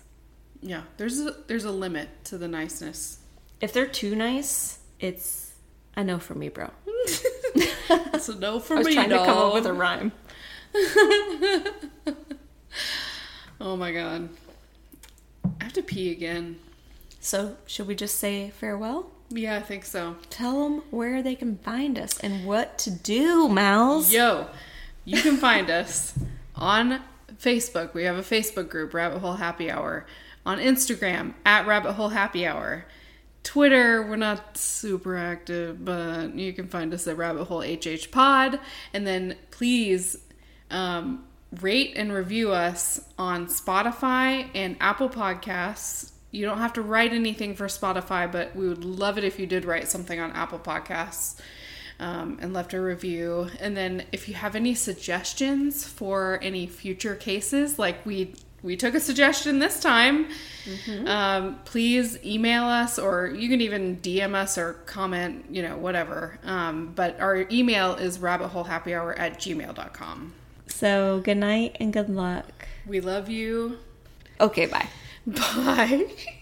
Yeah. There's a, there's a limit to the niceness. If they're too nice, it's... a no for me, bro. It's a no for me, dog. I was me, trying dog. to come up with a rhyme. Oh, my God. I have to pee again. So, should we just say farewell? Yeah, I think so. Tell them where they can find us and what to do, Mouse. Yo, you can find us on Facebook. We have a Facebook group, Rabbit Hole Happy Hour. On Instagram, at Rabbit Hole Happy Hour. Twitter, we're not super active, but you can find us at Rabbit Hole H H Pod. And then please um, rate and review us on Spotify and Apple Podcasts. You don't have to write anything for Spotify, but we would love it if you did write something on Apple Podcasts um, and left a review. And then if you have any suggestions for any future cases, like we... We took a suggestion this time. Mm-hmm. Um, please email us, or you can even D M us or comment, you know, whatever. Um, but our email is rabbitholehappyhour at gmail dot com. So good night and good luck. We love you. Okay, bye. Bye.